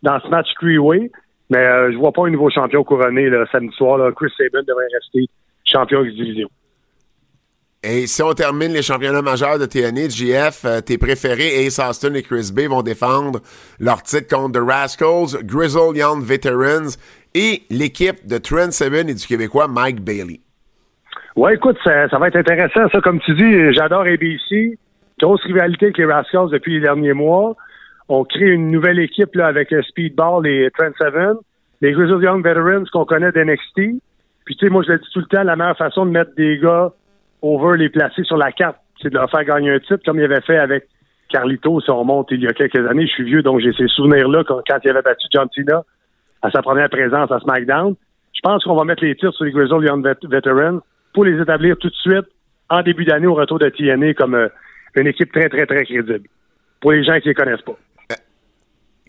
dans ce match three-way, mais je vois pas un nouveau champion couronné là, samedi soir. Là. Chris Sabin devrait rester champion de division. Et si on termine les championnats majeurs de TNA, JF, tes préférés, Ace Austin et Chris Bay, vont défendre leur titre contre The Rascals, Grizzled Young Veterans et l'équipe de Trent Seven et du Québécois Mike Bailey. Ouais, écoute, ça va être intéressant, ça. Comme tu dis, j'adore ABC. Grosse rivalité avec les Rascals depuis les derniers mois. On crée une nouvelle équipe là avec Speedball et Trent Seven. Les Grizzled Young Veterans qu'on connaît d'NXT. Puis tu sais, moi je le dis tout le temps, la meilleure façon de mettre des gars over, les placer sur la carte, c'est de leur faire gagner un titre, comme il avait fait avec Carlito, si on remonte il y a quelques années. Je suis vieux, donc j'ai ces souvenirs-là quand il avait battu John Cena à sa première présence à SmackDown. Je pense qu'on va mettre les titres sur les Grizzled Young Veterans pour les établir tout de suite en début d'année au retour de TNA comme une équipe très, très, très crédible pour les gens qui ne les connaissent pas.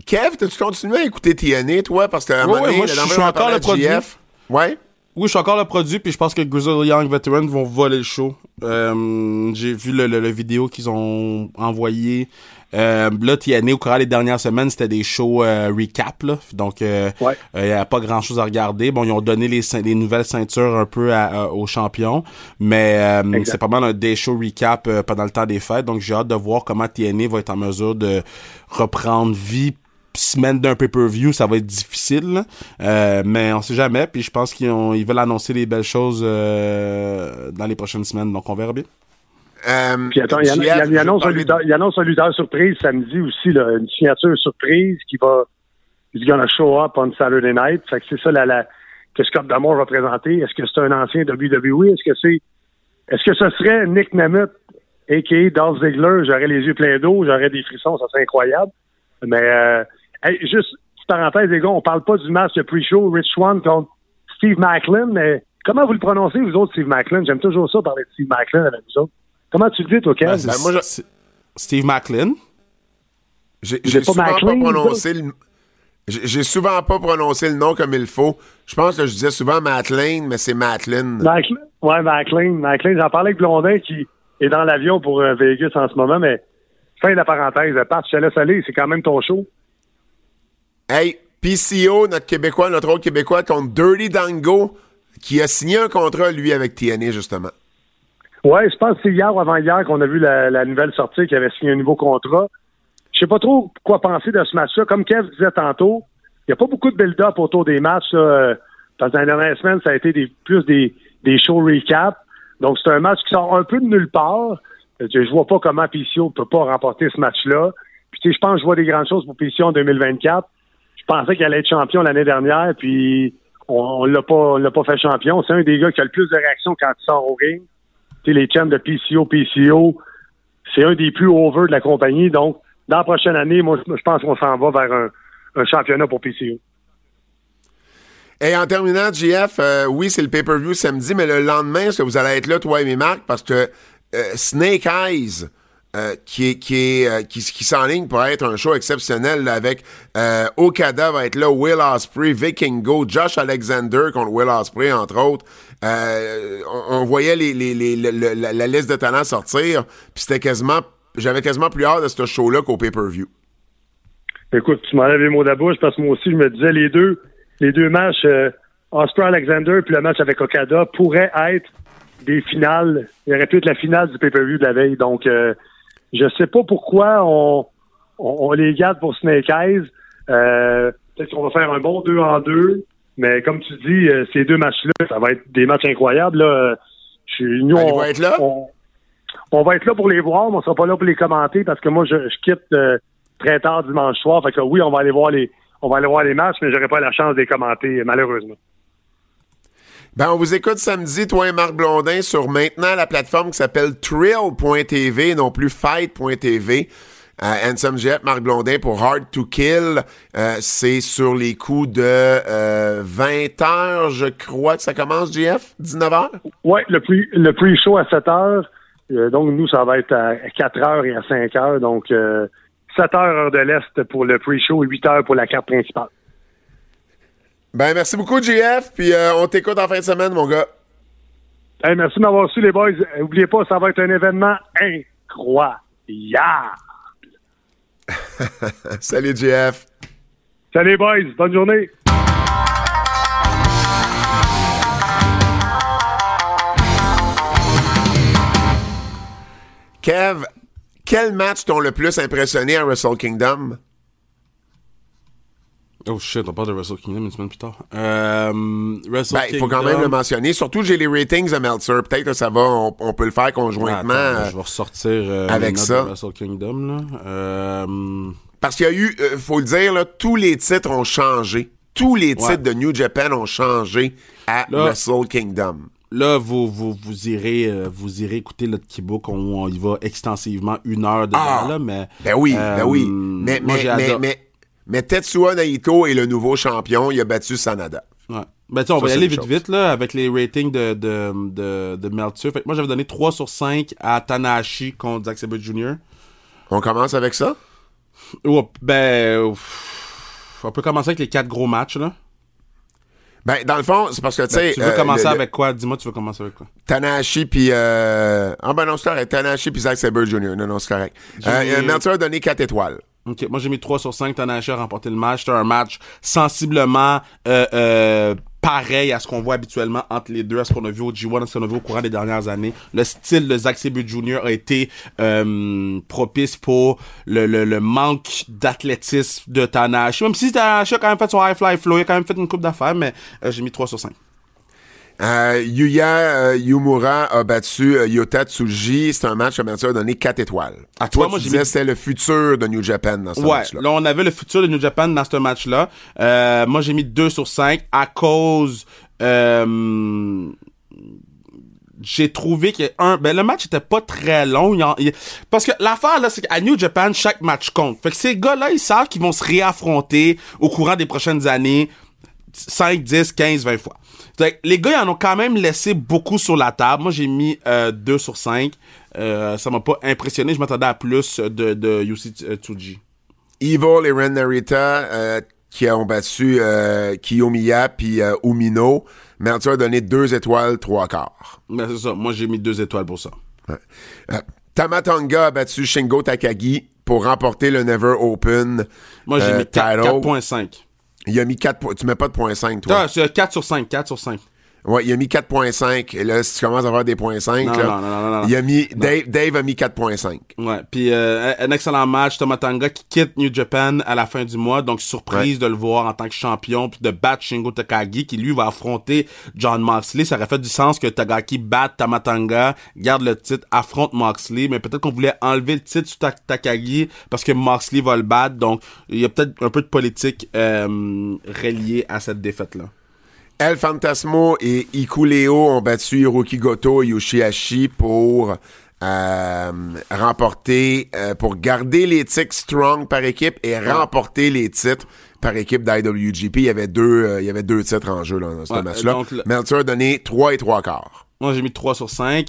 Kev, t'as-tu continué à écouter TNA, toi? Parce qu'à un moment donné, je suis encore le produit. Ouais? Oui, je suis encore le produit, puis je pense que Grizzled Young Veterans vont voler le show. J'ai vu le vidéo qu'ils ont envoyé. Là, TNA, au cours des dernières semaines, c'était des shows recap, là. Donc, il n'y a pas grand-chose à regarder. Bon, ils ont donné les nouvelles ceintures un peu aux champions, mais c'est pas mal des shows recap pendant le temps des fêtes. Donc, j'ai hâte de voir comment TNA va être en mesure de reprendre vie. Semaine d'un pay-per-view, ça va être difficile, mais on sait jamais, puis je pense qu'ils veulent annoncer des belles choses dans les prochaines semaines, donc on verra bien. Puis attends, il annonce un lutteur surprise samedi aussi, là, une signature surprise qui va « gonna show up on Saturday night », fait que c'est ça que Scott D'Amore va présenter. Est-ce que c'est un ancien WWE? Est-ce que ce serait Nick Nemeth, a.k.a. Dolph Ziggler? J'aurais les yeux pleins d'eau, j'aurais des frissons, ça serait incroyable, mais... Hey, juste, petite parenthèse, les gars, on parle pas du match de pre-show, Rich Swann contre Steve Macklin, mais comment vous le prononcez, vous autres, Steve Macklin? J'aime toujours ça, parler de Steve Macklin avec vous autres. Comment tu le dis, toi, Kev? Steve Macklin. J'ai souvent pas prononcé le nom comme il faut. Je pense que je disais souvent Macklin, mais c'est Macklin. Ouais, Macklin. J'en parlais avec Blondin qui est dans l'avion pour Vegas en ce moment, mais fin de la parenthèse. Pat, je te laisse aller, c'est quand même ton show. Hey, PCO, notre autre Québécois, contre Dirty Dango, qui a signé un contrat, lui, avec TNA, justement. Ouais, je pense que c'est hier ou avant-hier qu'on a vu la nouvelle sortie, qu'il avait signé un nouveau contrat. Je sais pas trop quoi penser de ce match-là. Comme Kev disait tantôt, il n'y a pas beaucoup de build-up autour des matchs. Parce que dans les dernières semaines, ça a été plus des show recap. Donc, c'est un match qui sort un peu de nulle part. Je vois pas comment PCO peut pas remporter ce match-là. Puis, tu sais, je pense que je vois des grandes choses pour PCO en 2024. Je pensais qu'il allait être champion l'année dernière, puis on l'a pas fait champion. C'est un des gars qui a le plus de réactions quand il sort au ring. Tu sais, les champs de PCO, c'est un des plus over de la compagnie. Donc, dans la prochaine année, moi, je pense qu'on s'en va vers un championnat pour PCO. Et en terminant, JF, oui, c'est le pay-per-view samedi, mais le lendemain, est-ce que vous allez être là, toi et mes marques, parce que Snake Eyes... qui s'enligne pour être un show exceptionnel là, avec Okada va être là, Will Ospreay, Vikingo, Josh Alexander contre Will Ospreay, entre autres. On voyait la liste de talents sortir, puis c'était j'avais quasiment plus hâte de ce show-là qu'au pay-per-view. Écoute, tu m'enlèves les mots de la bouche parce que moi aussi, je me disais les deux matchs, Ospreay-Alexander puis le match avec Okada, pourraient être des finales. Il aurait pu être la finale du pay-per-view de la veille, donc... Je sais pas pourquoi on les garde pour Snake Eyes. Peut-être qu'on va faire un bon 2-en-2, mais comme tu dis, ces deux matchs-là, ça va être des matchs incroyables. Là. On va être là pour les voir, mais on sera pas là pour les commenter parce que moi, je quitte très tard dimanche soir. Fait que oui, on va aller voir les matchs, mais j'aurai pas la chance de les commenter, malheureusement. Ben, on vous écoute samedi, toi et Marc Blondin, sur maintenant la plateforme qui s'appelle Thrill.tv, non plus Fight.tv. Handsome JF, Marc Blondin pour Hard to Kill. C'est sur les coups de 20h, je crois que ça commence, JF, 19h? Oui, le pre-show à 7h. Donc, nous, ça va être à 4h et à 5h. Donc, 7h, heure de l'Est pour le pre-show et 8h pour la carte principale. Ben, merci beaucoup, JF, puis on t'écoute en fin de semaine, mon gars. Hey, merci de m'avoir su, les boys. N'oubliez pas, ça va être un événement incroyable. Salut, JF. Salut, boys. Bonne journée. Kev, quel match t'ont le plus impressionné à WrestleKingdom? Oh shit, on parle de WrestleKingdom une semaine plus tard. Il faut quand même le mentionner. Surtout, j'ai les ratings de Meltzer. Peut-être que ça va, on peut le faire conjointement. Attends, je vais ressortir avec ça. WrestleKingdom, là. Parce qu'il y a eu, faut le dire, là, tous les titres ont changé. Tous les titres de New Japan ont changé à WrestleKingdom. Là, vous irez écouter notre Kibook, on y va extensivement 1 heure dedans, là, mais... Ben oui. Mais Tetsuya Naito est le nouveau champion, il a battu Sanada. Ouais. Ben tu sais, on va y aller vite, là, avec les ratings de Meltzer. Fait que moi, j'avais donné 3/5 à Tanahashi contre Zack Sabre Jr. On commence avec ça? Ouais, on peut commencer avec les 4 gros matchs, là. Ben, dans le fond, c'est parce que, tu sais... tu veux commencer avec quoi? Dis-moi, tu veux commencer avec quoi? Tanahashi, puis... Ah ben non, c'est correct. Tanahashi, puis Zack Sabre Jr. Non, c'est correct. Meltzer a donné 4 étoiles. OK, moi, j'ai mis 3/5. Tanahashi a remporté le match. C'était un match sensiblement pareil à ce qu'on voit habituellement entre les deux, à ce qu'on a vu au G1, à ce qu'on a vu au courant des dernières années. Le style de Zack Sabre Jr. a été propice pour le manque d'athlétisme de Tanahashi. Même si Tanahashi a quand même fait son high-fly flow, il a quand même fait une coupe d'affaires, mais j'ai mis 3/5. Yuya Yumura a battu Yota Tsuji. C'est un match que Mathieu a donné 4 étoiles. À toi, moi, tu disais que c'était le futur de New Japan dans ce match-là. Là, on avait le futur de New Japan dans ce match-là. Moi, j'ai mis 2/5 à cause... j'ai trouvé que le match était pas très long. Parce que l'affaire, là, c'est qu'à New Japan, chaque match compte. Fait que ces gars-là, ils savent qu'ils vont se réaffronter au courant des prochaines années 5, 10, 15, 20 fois. Les gars, ils en ont quand même laissé beaucoup sur la table. Moi, j'ai mis 2/5. Ça m'a pas impressionné. Je m'attendais à plus de Yoshi Tsuji. Evil et Ren Narita qui ont battu Kiyomiya puis Umino. Mais tu as donné 2 étoiles, 3/4. Ben, c'est ça. Moi, j'ai mis 2 étoiles pour ça. Ouais. Tama Tonga a battu Shingo Takagi pour remporter le Never Open. Moi, j'ai mis 4.5. Il a mis 4... Tu mets pas de 0.5, toi? Non, c'est 4/5. Ouais, il a mis 4.5. Et là, si tu commences à avoir des 0.5, là... Non. Dave a mis 4.5. Ouais, puis un excellent match. Tama Tonga qui quitte New Japan à la fin du mois. Donc, surprise de le voir en tant que champion, puis de battre Shingo Takagi, qui, lui, va affronter John Moxley. Ça aurait fait du sens que Takagi batte Tama Tonga, garde le titre, affronte Moxley. Mais peut-être qu'on voulait enlever le titre sur Takagi parce que Moxley va le battre. Donc, il y a peut-être un peu de politique reliée à cette défaite-là. El Fantasmo et Ikuleo ont battu Hiroki Goto et Yoshihashi pour remporter, pour garder les titres strong par équipe et remporter les titres par équipe d'IWGP. Il y avait deux titres en jeu là, dans ce match-là. Meltzer a donné 3 3/4. Moi, j'ai mis 3/5.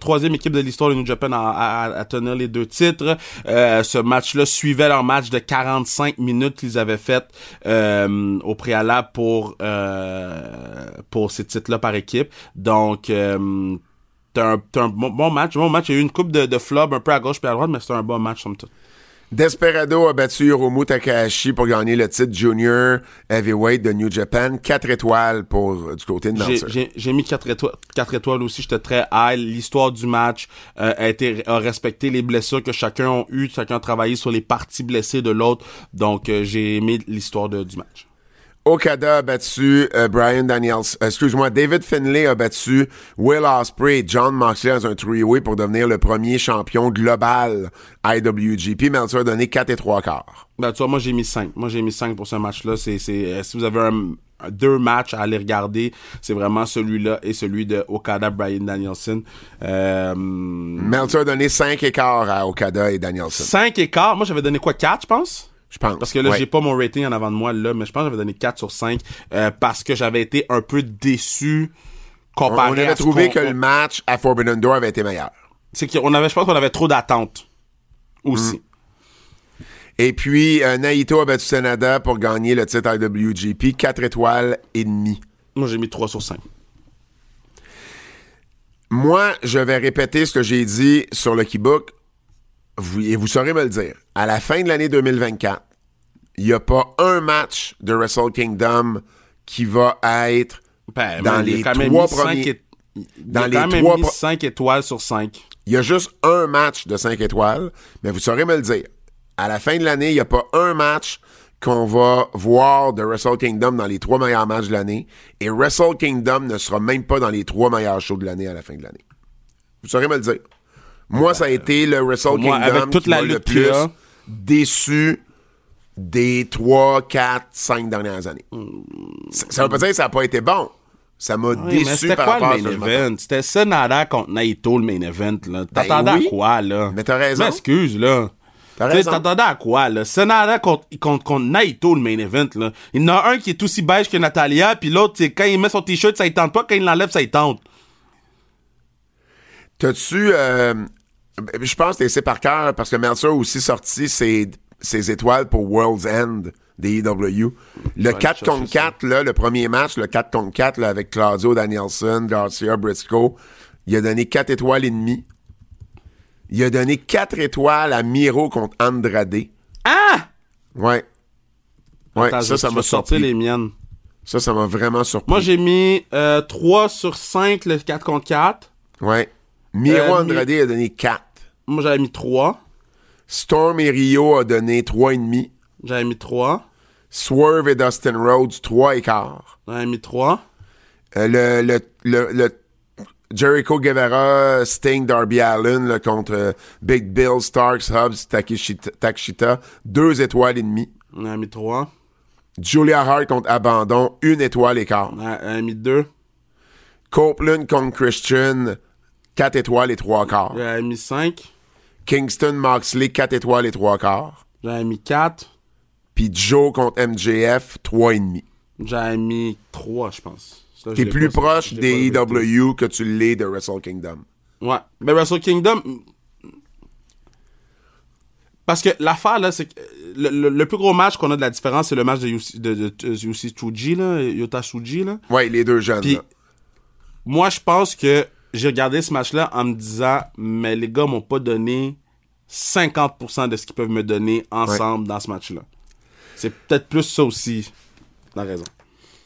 Troisième équipe de l'histoire de New Japan à tenir les 2 titres. Ce match-là suivait leur match de 45 minutes qu'ils avaient fait au préalable pour ces titres-là par équipe. Donc, t'as un bon match. Bon match. Il y a eu une coupe de flop un peu à gauche puis à droite, mais c'était un bon match, somme toute. Desperado a battu Hiromu Takahashi pour gagner le titre Junior Heavyweight de New Japan. 4 étoiles pour du côté de Meltzer. J'ai mis 4 étoiles aussi. J'étais très high. L'histoire du match a respecté les blessures que chacun a eues. Chacun a travaillé sur les parties blessées de l'autre. Donc, j'ai aimé l'histoire du match. Okada a battu David Finlay a battu Will Ospreay et John Moxley dans un three-way pour devenir le premier champion global IWGP. Meltzer a donné 4 3/4. Ben, tu vois, moi, j'ai mis 5. Moi, j'ai mis 5 pour ce match-là. Si vous avez 2 matchs à aller regarder, c'est vraiment celui-là et celui de Okada, Brian Danielson. Meltzer a donné 5 1/4 à Okada et Danielson. 5 1/4? Moi, j'avais donné quoi? 4, je pense? Je pense. Parce que là, j'ai pas mon rating en avant de moi, là, mais je pense que j'avais donné 4/5 parce que j'avais été un peu déçu comparé à ce qu'on... On avait trouvé que le match à Forbidden Door avait été meilleur. C'est qu'on avait, je pense qu'on avait trop d'attentes aussi. Et puis, Naito a battu Sanada pour gagner le titre IWGP. 4 étoiles et demie. Moi, j'ai mis 3/5. Moi, je vais répéter ce que j'ai dit sur le Kibook. Et vous saurez me le dire, à la fin de l'année 2024, il n'y a pas un match de Wrestle Kingdom qui va être dans les 3 premiers. Dans il a quand les même mis 5 étoiles sur 5. Il y a juste un match de 5 étoiles, mais vous saurez me le dire. À la fin de l'année, il n'y a pas un match qu'on va voir de WrestleKingdom dans les 3 meilleurs matchs de l'année, et WrestleKingdom ne sera même pas dans les 3 meilleurs shows de l'année à la fin de l'année. Vous saurez me le dire. Moi, ça a été le WrestleKingdom qui m'a le plus déçu des 3, 4, 5 dernières années. Ça veut pas dire que ça n'a pas été bon. Ça m'a déçu par rapport à ça. C'était quoi le main event? C'était Senada contre Naito, le main event. Là. T'attendais à quoi, là? Mais t'as raison. M'excuse, là. T'attendais à quoi, là? Senada contre Naito, le main event, là. Il y en a un qui est aussi beige que Natalia, puis l'autre, c'est quand il met son t-shirt, ça ne tente pas. Quand il l'enlève, ça ne tente. T'as-tu... je pense que t'es essayé par cœur, parce que Meltzer a aussi sorti ses étoiles pour World's End des EW. Le 4 contre 4, là, le premier match, le 4 contre 4 là, avec Claudio, Danielson, Garcia, Briscoe, il a donné 4 étoiles et demie. Il a donné 4 étoiles à Miro contre Andrade. Ah! Ouais. Attends, ça m'a sorti les miennes. Ça m'a vraiment surpris. Moi, j'ai mis 3 sur 5, le 4 contre 4. Ouais. Miro Andrade a donné 4. Moi, j'avais mis 3. Storm et Rio a donné 3,5. J'avais mis 3. Swerve et Dustin Rhodes, 3,15. J'avais mis 3. Le Jericho Guevara, Sting, Darby Allin là, contre Big Bill, Starks, Hobbs, Takeshita, 2,5 étoiles. J'avais mis 3. Julia Hart contre Abandon, 1,15 étoile. J'avais mis 2. Copeland contre Christian, 4,75 étoiles. J'avais mis 5. Kingston Moxley, 4,75 étoiles. J'avais mis 4. Puis Joe contre MJF, 3,5. J'avais mis 3, je pense. Ça, t'es plus proche des EW que tu l'es de Wrestle Kingdom. Ouais. Mais Wrestle Kingdom... Parce que l'affaire, là, c'est que le plus gros match qu'on a de la différence, c'est le match de Yota Tsuji, là. Ouais, les deux jeunes. Puis, moi, je pense que j'ai regardé ce match-là en me disant, mais les gars m'ont pas donné 50% de ce qu'ils peuvent me donner ensemble dans ce match-là. C'est peut-être plus ça aussi la raison.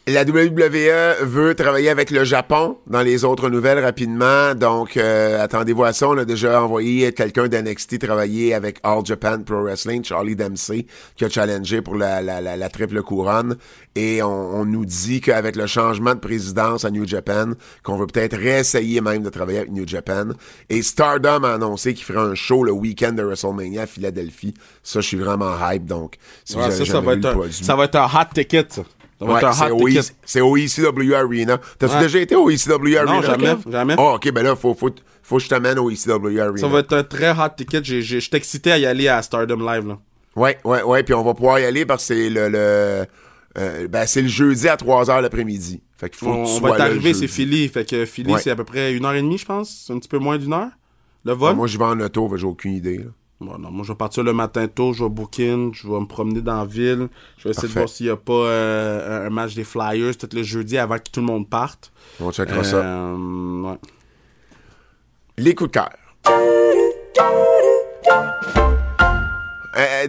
La WWE veut travailler avec le Japon dans les autres nouvelles rapidement. Donc, attendez-vous à ça. On a déjà envoyé quelqu'un d'NXT travailler avec All Japan Pro Wrestling, Charlie Dempsey, qui a challengé pour la triple couronne. Et on nous dit qu'avec le changement de présidence à New Japan, qu'on veut peut-être réessayer même de travailler avec New Japan. Et Stardom a annoncé qu'il fera un show le week-end de WrestleMania à Philadelphie. Ça, je suis vraiment hype. Donc, si vous avez jamais vu le produit, ça va être un hot ticket, ça. Ouais, c'est OECW Arena. T'as-tu déjà été au ECW Arena? Non, jamais. Ah, OK, ben là, faut que je t'amène au ECW Arena. Ça va être un très hot ticket. Je suis excité à y aller à Stardom Live, là. Ouais. Puis on va pouvoir y aller parce que c'est c'est le jeudi à 3h l'après-midi. Fait qu'il faut que tu sois là. On va t'arriver, c'est Philly. Fait que Philly, c'est à peu près 1h30, je pense. C'est un petit peu moins d'1h. Le vol. Ouais, moi, j'y vais en auto, j'ai aucune idée, là. Bon, non, moi, je vais partir le matin tôt, je vais booking, je vais me promener dans la ville, je vais essayer de voir s'il n'y a pas un match des Flyers peut-être le jeudi avant que tout le monde parte. On checkera ça. Ouais. Les coups de cœur.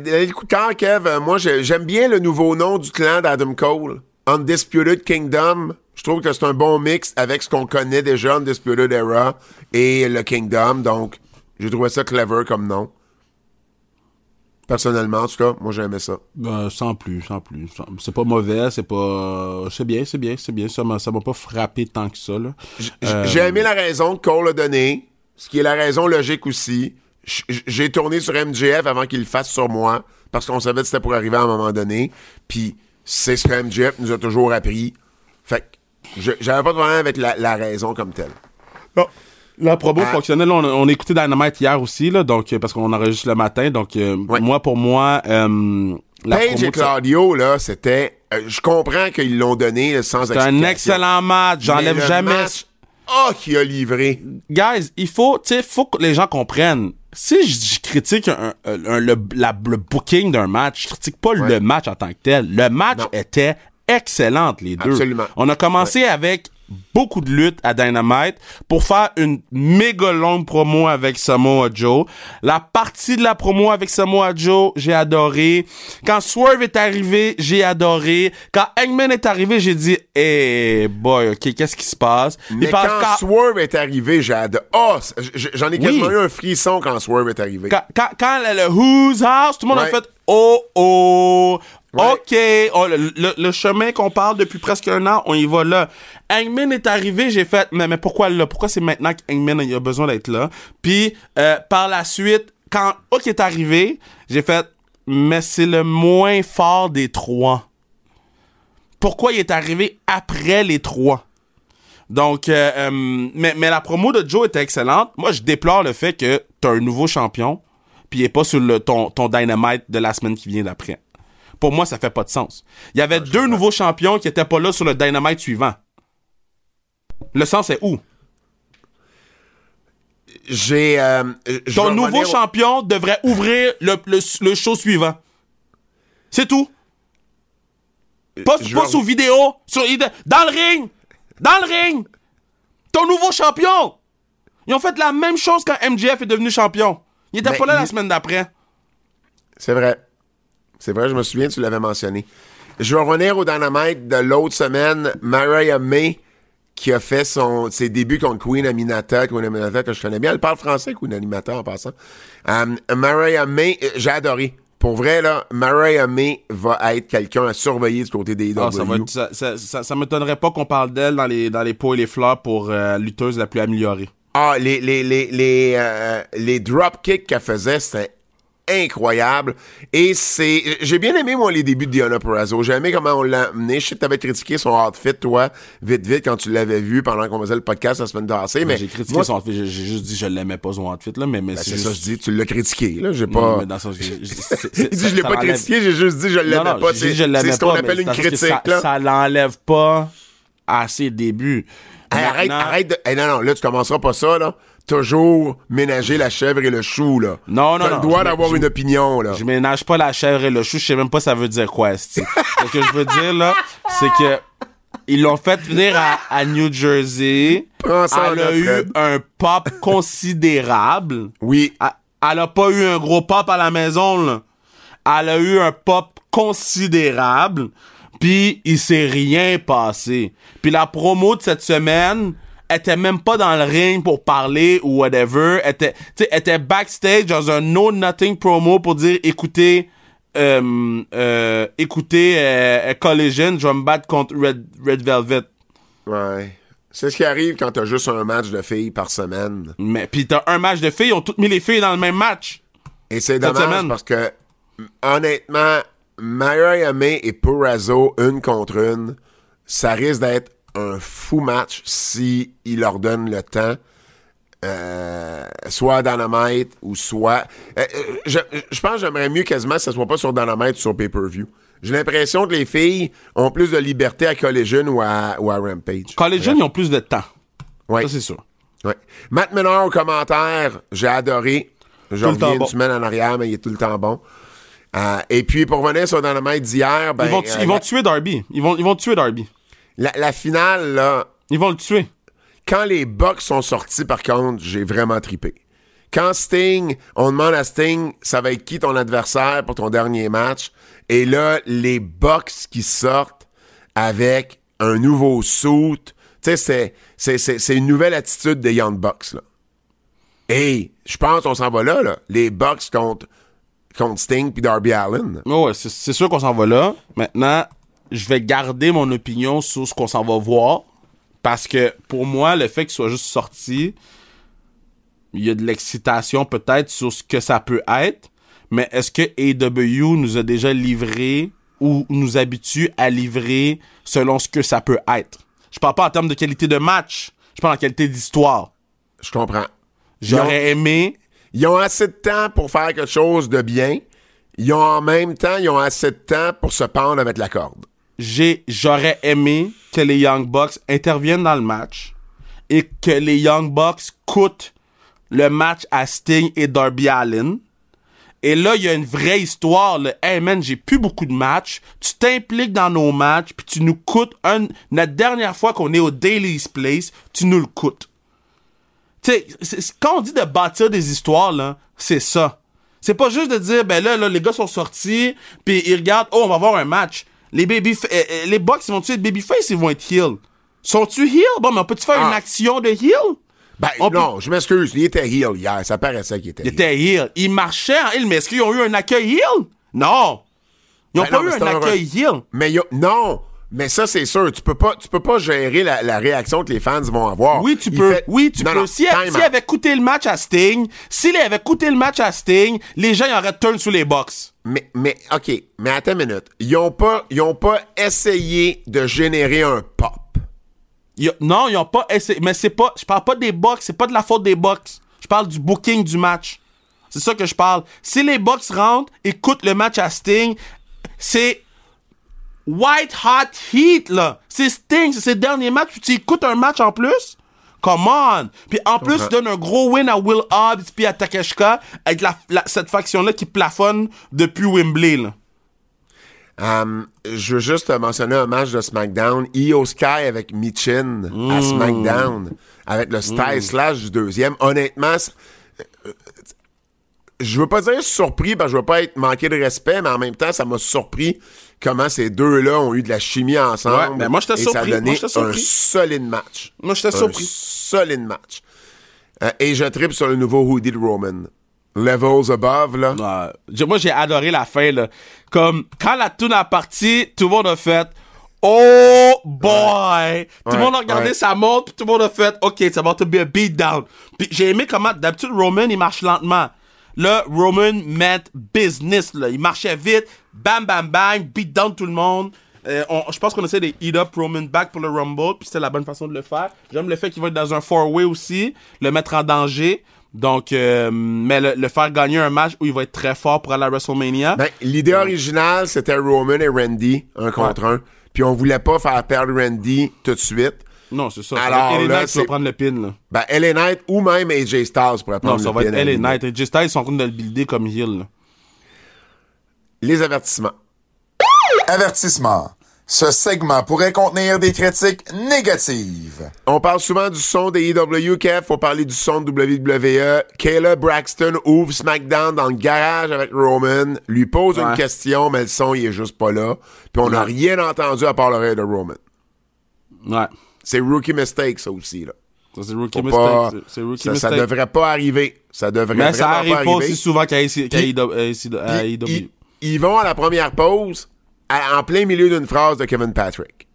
Les coups de cœur, Kev, moi, j'aime bien le nouveau nom du clan d'Adam Cole, Undisputed Kingdom. Je trouve que c'est un bon mix avec ce qu'on connaît déjà, Undisputed Era et le Kingdom, donc j'ai trouvé ça clever comme nom. Personnellement, en tout cas, moi, j'aimais ça. Sans plus. C'est pas mauvais, c'est pas... C'est bien. Ça m'a pas frappé tant que ça, là. J'ai aimé la raison que Cole a donnée, ce qui est la raison logique aussi. J'ai tourné sur MJF avant qu'il le fasse sur moi, parce qu'on savait que c'était pour arriver à un moment donné. Puis c'est ce que MJF nous a toujours appris. Fait que j'avais pas de problème avec la raison comme telle. Bon. La promo fonctionnelle, on a écouté Dynamite hier aussi, là, donc, parce qu'on enregistre le matin. Donc, pour moi, la Page promo et Claudio, là, c'était... je comprends qu'ils l'ont donné sans explication. C'est un excellent match. J'enlève jamais... qui a livré. Guys, il faut que les gens comprennent. Si je critique le booking d'un match, je critique pas le match en tant que tel. Le match était excellent, les deux. Absolument. On a commencé avec... beaucoup de luttes à Dynamite pour faire une méga longue promo avec Samoa Joe. La partie de la promo avec Samoa Joe, j'ai adoré. Quand Swerve est arrivé, j'ai adoré. Quand Hangman est arrivé, j'ai dit « Hey boy, ok, qu'est-ce qui se passe? » Mais quand Swerve est arrivé, j'ai adoré. Oh, j'en ai quasiment eu un frisson quand Swerve est arrivé. Quand le Who's House, tout le monde a fait « Oh, oh! » Ouais. OK, oh, le chemin qu'on parle depuis presque un an, on y va là. Hangman est arrivé, j'ai fait, mais pourquoi là? Pourquoi c'est maintenant qu'Hangman a besoin d'être là? Puis, par la suite, quand Hook est arrivé, j'ai fait, mais c'est le moins fort des trois. Pourquoi il est arrivé après les trois? Donc, mais la promo de Joe était excellente. Moi, je déplore le fait que t'as un nouveau champion, puis il est pas sur ton Dynamite de la semaine qui vient d'après. Pour moi, ça fait pas de sens. Il y avait deux nouveaux champions qui étaient pas là sur le Dynamite suivant. Le sens est où? Ton nouveau champion devrait ouvrir le show suivant. C'est tout. Pas sous vidéo. Dans le ring! Dans le ring! Ton nouveau champion! Ils ont fait la même chose quand MJF est devenu champion. Il était pas là la semaine d'après. C'est vrai. C'est vrai, je me souviens, tu l'avais mentionné. Je vais revenir au Dynamite de l'autre semaine. Mariah May, qui a fait ses débuts contre Queen Aminata, que je connais bien. Elle parle français, Queen Aminata, en passant. Mariah May, j'ai adoré. Pour vrai, là, Mariah May va être quelqu'un à surveiller du côté des AEW. Ça m'étonnerait pas qu'on parle d'elle dans les pots et les fleurs pour lutteuse la plus améliorée. Ah, les drop kicks qu'elle faisait, c'était incroyable. Et j'ai bien aimé, moi, les débuts de Deonna Purrazzo. J'ai aimé comment on l'a amené. Je sais que t'avais critiqué son outfit, toi, vite, quand tu l'avais vu pendant qu'on faisait le podcast la semaine passée. Mais j'ai critiqué son outfit. J'ai juste dit que je l'aimais pas, son outfit, là. Mais c'est ça, je dis. Tu l'as critiqué, là. J'ai pas. Non, mais dans ça, il dit, je l'ai pas critiqué. J'ai juste dit, je l'aimais pas. C'est ce qu'on appelle une critique, là. Ça l'enlève pas à ses débuts. Arrête de. Non, là, tu commenceras pas ça, là. Toujours ménager la chèvre et le chou, là. Non. T'as le droit d'avoir une opinion, là. Je ménage pas la chèvre et le chou. Je sais même pas ça veut dire quoi, ce que je veux dire, là, c'est que ils l'ont fait venir à New Jersey. Elle a eu un pop considérable. Oui. Elle a pas eu un gros pop à la maison, là. Elle a eu un pop considérable. Puis, il s'est rien passé. Puis, la promo de cette semaine... était même pas dans le ring pour parler ou whatever, était backstage dans un no-nothing promo pour dire écoutez Collision, je vais me battre contre Red Velvet. Ouais. C'est ce qui arrive quand t'as juste un match de filles par semaine. Mais pis t'as un match de filles, ils ont toutes mis les filles dans le même match. Et c'est dommage parce que honnêtement, Mariah May et Purrazzo, une contre une, ça risque d'être un fou match si il leur donne le temps, soit à Dynamite ou soit... je pense que j'aimerais mieux quasiment que ce soit pas sur Dynamite ou sur Pay-Per-View. J'ai l'impression que les filles ont plus de liberté à Collision ou à Rampage. Collision, ils ont plus de temps. Ouais. Ça, c'est sûr. Ouais. Matt Menard au commentaire, j'ai adoré. Je reviens semaine en arrière, mais il est tout le temps bon. Et puis, pour revenir sur Dynamite d'hier... Ben, ils vont tuer Darby. Ils vont tuer Darby. La finale, là... Ils vont le tuer. Quand les Bucks sont sortis, par contre, j'ai vraiment trippé. Quand Sting, on demande à Sting, ça va être qui ton adversaire pour ton dernier match? Et là, les Bucks qui sortent avec un nouveau suit. Tu sais, c'est une nouvelle attitude des Young Bucks, là. Et je pense qu'on s'en va là. Les Bucks contre Sting puis Darby Allin. Oh ouais, c'est sûr qu'on s'en va là. Maintenant... je vais garder mon opinion sur ce qu'on s'en va voir, parce que pour moi, le fait qu'il soit juste sorti, il y a de l'excitation peut-être sur ce que ça peut être, mais est-ce que AEW nous a déjà livré ou nous habitue à livrer selon ce que ça peut être? Je parle pas en termes de qualité de match, je parle en qualité d'histoire. Je comprends. J'aurais aimé... Ils ont assez de temps pour faire quelque chose de bien, ils ont assez de temps pour se pendre avec la corde. J'aurais aimé que les Young Bucks interviennent dans le match et que les Young Bucks coûtent le match à Sting et Darby Allin Et là, il y a une vraie histoire. Là. Hey man, j'ai plus beaucoup de matchs. Tu t'impliques dans nos matchs, puis tu nous coûtes la dernière fois qu'on est au Daily's Place, tu nous le coûtes. Tu sais, quand on dit de bâtir des histoires, là, c'est ça. C'est pas juste de dire, ben là, les gars sont sortis, puis ils regardent, oh, on va avoir un match. Les Bucks, ils vont-tu être babyface, ils vont être heel? Sont-tu heel? Bon, mais on peut-tu faire une action de heel? Ben, non, je m'excuse. Il était heel hier. Ça paraissait qu'il était heel. Il était heel. Il marchait en heel, mais est-ce qu'ils ont eu un accueil heel? Non. Ils n'ont pas eu un accueil heel. Mais non. Mais ça, c'est sûr. Tu peux pas gérer la réaction que les fans vont avoir. Oui, tu peux. S'il avait coûté le match à Sting, les gens, ils auraient turn sur les box. Mais, OK. Mais attends une minute. Ils ont pas essayé de générer un pop. Non, ils ont pas essayé. Mais c'est pas. Je parle pas des Bucks, c'est pas de la faute des Bucks. Je parle du booking du match. C'est ça que je parle. Si les Bucks rentrent, écoutent le match à Sting, c'est white hot heat, là. C'est Sting, c'est ses derniers matchs. Puis tu écoutes un match en plus? Come on! Puis en plus, tu donnes un gros win à Will Hobbs puis à Takeshka avec cette faction-là qui plafonne depuis Wembley, là. Je veux juste mentionner un match de SmackDown. Io Sky avec Michin à SmackDown, avec le style slash du deuxième. Honnêtement, je veux pas dire surpris, parce que je veux pas être manqué de respect, mais en même temps, ça m'a surpris comment ces deux-là ont eu de la chimie ensemble. Ouais, ben moi, j'étais surpris. Ça a donné un solide match. Et je trippe sur le nouveau hoodie de Roman. Levels above, là. Ouais. Moi, j'ai adoré la fin, là. Comme, quand la toune a parti, tout le monde a fait « Oh boy! Ouais. » Tout le monde a regardé sa montre, puis tout le monde a fait « OK, it's about to be a beatdown. » Puis j'ai aimé comment, d'habitude, Roman, il marche lentement. Là, Roman meant business, là. Il marchait vite, bam, bam, bang, beatdown tout le monde. Je pense qu'on essaie de heat up Roman back pour le Rumble, puis c'était la bonne façon de le faire. J'aime le fait qu'il va être dans un four-way aussi, le mettre en danger. Donc, mais le faire gagner un match où il va être très fort pour aller à WrestleMania. Ben, l'idée originale, c'était Roman et Randy, un contre un. Puis on voulait pas faire perdre Randy tout de suite. Non, c'est ça. Alors, LA Knight va prendre le pin, là. Ben, LA Knight ou même AJ Styles pourrait prendre le pin. Non, ça va être LA Knight. AJ Styles sont en train de le builder comme heel, là. Les avertissements. Avertissement. Ce segment pourrait contenir des critiques négatives. On parle souvent du son des EW, Kev. Faut parler du son de WWE. Kayla Braxton ouvre SmackDown dans le garage avec Roman, lui pose une question, mais le son, il est juste pas là. Puis on n'a rien entendu à part l'oreille de Roman. Ouais. C'est rookie mistake, ça aussi, là. Ça, c'est rookie mistake. Ça devrait pas arriver. Ça devrait mais ça arrive pas aussi souvent qu'à EW. Ils vont à la première pause. En plein milieu d'une phrase de Kevin Patrick. Puis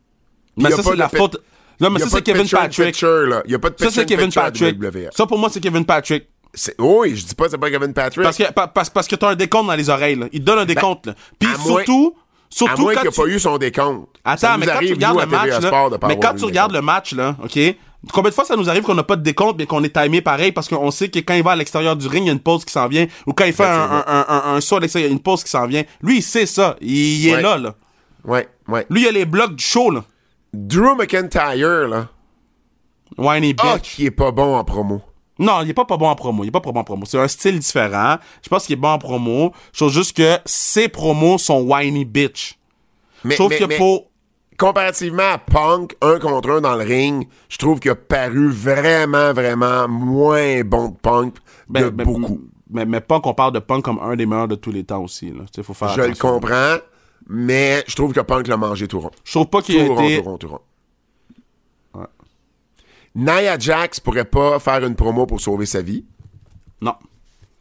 mais ça, c'est la faute. Non, mais ça, c'est Kevin Patrick. Il y a pas de picture. Ça, c'est Kevin Patrick. Ça, pour moi, c'est Kevin Patrick. Oui, je dis pas que c'est pas Kevin Patrick. Parce que t'as un décompte dans les oreilles, là. Il te donne un décompte, là. Puis surtout. À moins qu'il n'y ait pas eu son décompte. Attends, mais quand tu regardes le match, là. Mais quand tu regardes le match, là, OK? Combien de fois ça nous arrive qu'on n'a pas de décompte, mais qu'on est timé pareil parce qu'on sait que quand il va à l'extérieur du ring, il y a une pause qui s'en vient. Ou quand il fait un saut à l'extérieur, il y a une pause qui s'en vient. Lui, il sait ça. Il est là. Ouais. Lui, il a les blocs du show, là. Drew McIntyre, là. Whiny bitch. Ah, qui est pas bon en promo. Non, il est pas bon en promo. C'est un style différent. Je pense qu'il est bon en promo. Je trouve juste que ses promos sont whiny bitch. Sauf que comparativement à Punk, un contre un dans le ring, je trouve qu'il a paru vraiment, vraiment moins bon de Punk beaucoup. Mais Punk, on parle de Punk comme un des meilleurs de tous les temps aussi. Là. Faut faire attention. Je le comprends, mais je trouve que Punk l'a mangé tout rond. Je trouve pas qu'il a été... Tout rond. Ouais. Nia Jax pourrait pas faire une promo pour sauver sa vie. Non.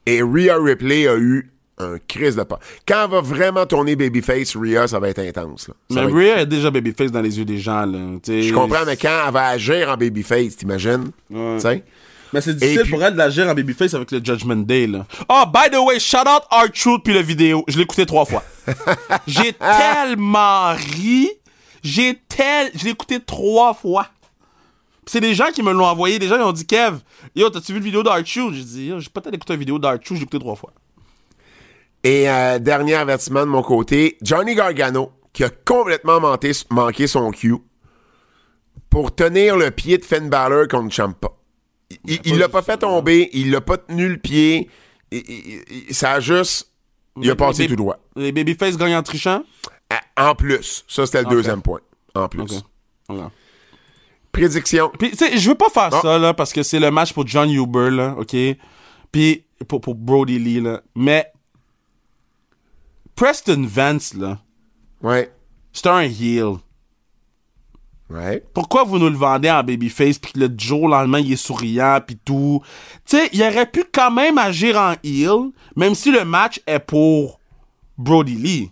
Et Rhea Ripley a eu... un crise de pas. Quand elle va vraiment tourner babyface, Rhea, ça va être intense. Là. Mais Rhea est déjà babyface dans les yeux des gens. Je comprends, mais quand elle va agir en babyface, t'imagines? Ouais. Mais c'est difficile pour elle d'agir en babyface avec le Judgment Day. Là. Oh, by the way, shout out R-Truth puis la vidéo. Je l'ai écouté 3 fois. J'ai tellement ri. Je l'ai écouté 3 fois. C'est des gens qui me l'ont envoyé. Des gens, ils ont dit, Kev, yo, t'as-tu vu le vidéo d'R-Truth? J'ai dit, j'ai peut-être écouté une vidéo d'R-Truth, je l'ai écouté 3 fois. Et dernier avertissement de mon côté, Johnny Gargano, qui a complètement manqué son cue pour tenir le pied de Finn Balor contre Ciampa. Il l'a pas fait tomber, il l'a pas tenu le pied, ça a juste Il a passé tout droit. Les babyface gagnent en trichant? En plus. Ça, c'était le deuxième point. En plus. Okay. Voilà. Prédiction. Puis, tu sais, je veux pas faire ça, là, parce que c'est le match pour John Huber, là, OK? Puis, pour Brody Lee, là. Mais, Preston Vance, là. Ouais. C'est un heel. Ouais. Pourquoi vous nous le vendez en babyface, puis que le jour, le lendemain, il est souriant, puis tout? Tu sais, il aurait pu quand même agir en heel, même si le match est pour Brody Lee.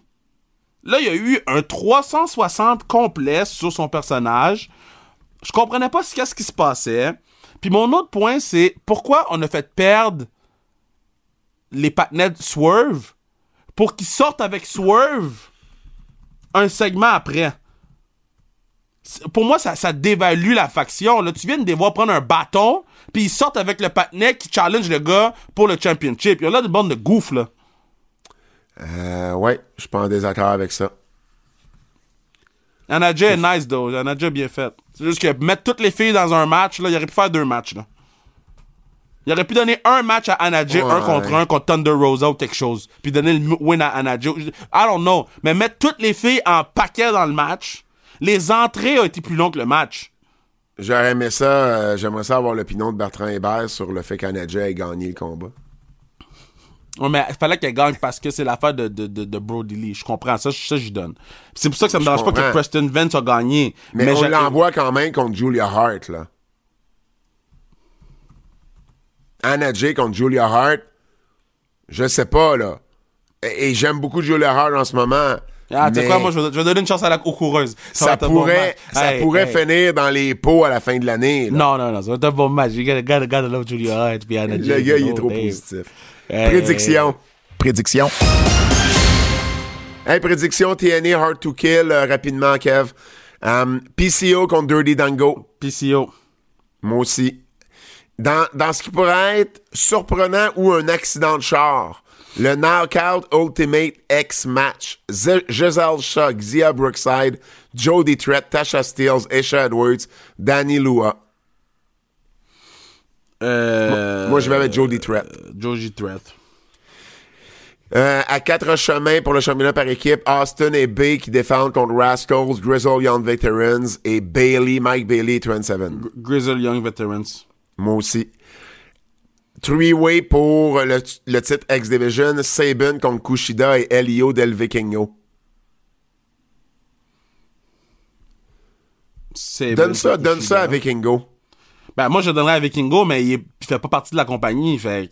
Là, il y a eu un 360 complet sur son personnage. Je comprenais pas ce qui se passait. Puis mon autre point, c'est pourquoi on a fait perdre les partenaires Swerve pour qu'ils sortent avec Swerve un segment après. Pour moi, ça dévalue la faction. Là, tu viens de les voir prendre un bâton, puis ils sortent avec le partenaire qui challenge le gars pour le championship. Il y a là une bande de gouffres, là. Ouais, je suis pas en désaccord avec ça. Anadja est nice, though. Anadja bien faite. C'est juste que mettre toutes les filles dans un match, là, il aurait pu faire 2 matchs, là. Il aurait pu donner un match à Anadja, ouais. 1 contre 1 contre Thunder Rosa ou quelque chose. Puis donner le win à Anadja. I don't know. Mais mettre toutes les filles en paquet dans le match, les entrées ont été plus longues que le match. J'aurais aimé ça. J'aimerais ça avoir l'opinion de Bertrand Hébert sur le fait qu'Anadja ait gagné le combat. Ouais, mais il fallait qu'elle gagne parce que c'est l'affaire de Brody Lee. Je comprends ça, ça j'y donne. C'est pour ça que ça me dérange pas que Preston Vance a gagné. Mais on l'envoie quand même contre Julia Hart, là. Anna Jay contre Julia Hart, je sais pas, là. Et j'aime beaucoup Julia Hart en ce moment. Ah, tu sais quoi, moi, je vais donner une chance aux coureuses. Ça pourrait finir dans les pots à la fin de l'année, là. Non, ça va être un bon match. Gotta love Julia Hart puis Anna Jay. Le gars, il est trop positif. Prédiction. Hey, prédiction TNA, Hard to Kill, rapidement, Kev. PCO contre Dirty Dango. PCO. Moi aussi. Dans ce qui pourrait être surprenant ou un accident de char, le Knockout Ultimate X Match. Giselle Shaw, Xia Brookside, Jody Trett, Tasha Steelz, Aisha Edwards, Dani Lua. Moi, je vais avec Jody Trett. Jody Trett. À 4 chemins pour le championnat par équipe, Austin et Bay qui défendent contre Rascals, Grizzle Young Veterans et Bailey, Mike Bailey, 27. Grizzle Young Veterans. Moi aussi. 3-way pour le titre X-Division, Sabin contre Kushida et Elio Del Vikingo. Donne ça à Vikingo. Ben, moi, je donnerais à Vikingo, mais il fait pas partie de la compagnie, fait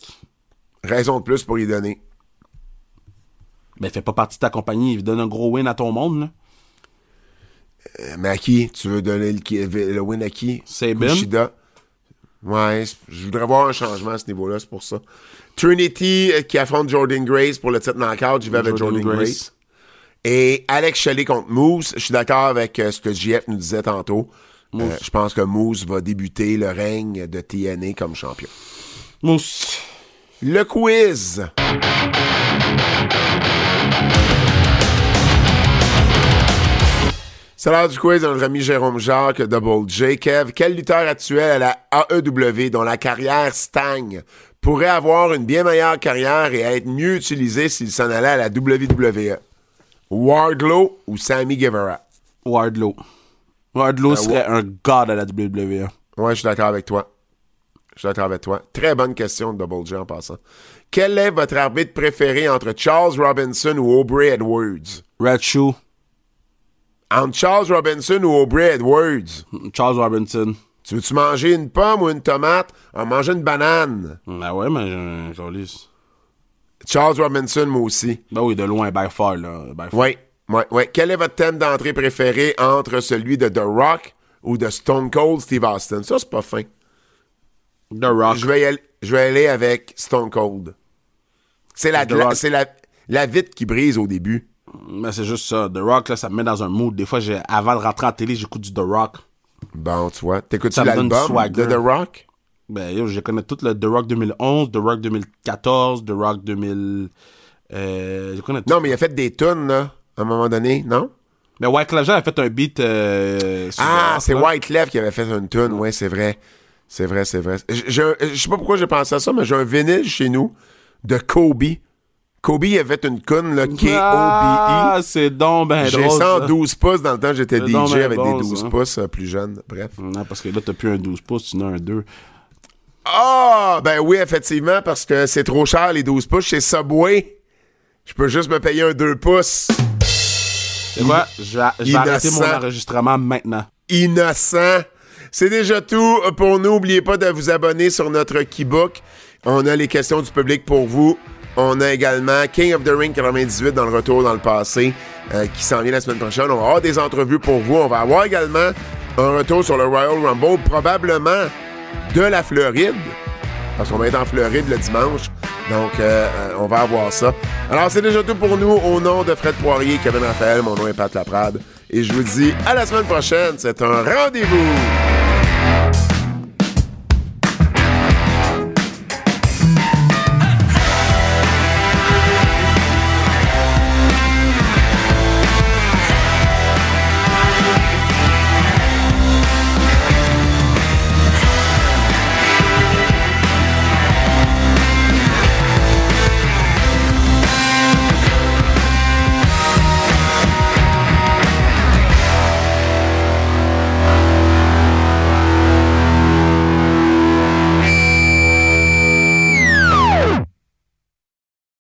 raison de plus pour y donner. Ben, il fait pas partie de ta compagnie, il donne un gros win à ton monde, là. Mais à qui? Tu veux donner le win à qui? Sabin. Kushida. Ouais, je voudrais voir un changement à ce niveau-là, c'est pour ça. Trinity qui affronte Jordan Grace pour le titre knockout, j'y vais avec Jordan Grace. Et Alex Shelley contre Moose, je suis d'accord avec ce que JF nous disait tantôt. Je pense que Moose va débuter le règne de TNA comme champion. Moose. Le quiz. C'est l'heure du quiz de notre ami Jérôme Jacques, Double J. Kev, quel lutteur actuel à la AEW dont la carrière stagne pourrait avoir une bien meilleure carrière et être mieux utilisé s'il s'en allait à la WWE? Wardlow ou Sammy Guevara? Wardlow serait un god à la WWE. Ouais, je suis d'accord avec toi. Très bonne question de Double J en passant. Quel est votre arbitre préféré entre Charles Robinson ou Aubrey Edwards? Red Shoe. Entre Charles Robinson ou Aubrey Edwards? Charles Robinson. Tu veux-tu manger une pomme ou une tomate? On mange une banane. Ben ouais, mais Charles Robinson, moi aussi. Ben oui, de loin, by far, là. Ouais. Quel est votre thème d'entrée préféré entre celui de The Rock ou de Stone Cold Steve Austin? Ça, c'est pas fin. The Rock. Je vais aller avec Stone Cold. C'est la vitre qui brise au début. Mais c'est juste ça. The Rock, là, ça me met dans un mood. Des fois, avant de rentrer en télé, j'écoute du The Rock. Bon, tu vois. T'écoutes-tu l'album de The Rock? Ben, yo, je connais tout le The Rock 2011, The Rock 2014, The Rock 2000... je connais tout. Non, mais il a fait des tunes, là. À un moment donné, non? Mais Wyclef Jean a fait un beat... c'est Wyclef qui avait fait une tune, ouais, c'est vrai. Je sais pas pourquoi j'ai pensé à ça, mais j'ai un vinyle chez nous de Kobe. Kobe avait une conne, là, K-O-B-E. Ah, c'est donc ben drôle. J'ai 112 pouces dans le temps, j'étais DJ donc, avec bon, des 12 ça. Pouces plus jeune. Bref. Non, parce que là, t'as plus un 12 pouces, tu n'as un 2. Ah, ben oui, effectivement, parce que c'est trop cher, les 12 pouces. Chez Subway, je peux juste me payer un 2 pouces. C'est quoi? J'ai arrêté mon enregistrement maintenant. Innocent. C'est déjà tout pour nous. N'oubliez pas de vous abonner sur notre Kibook. On a les questions du public pour vous. On a également King of the Ring 98 dans le retour dans le passé qui s'en vient la semaine prochaine. On va avoir des entrevues pour vous. On va avoir également un retour sur le Royal Rumble, probablement de la Floride, parce qu'on va être en Floride le dimanche. Donc, on va avoir ça. Alors, c'est déjà tout pour nous. Au nom de Fred Poirier, Kevin Raphaël, mon nom est Pat Laprade. Et je vous dis à la semaine prochaine. C'est un rendez-vous!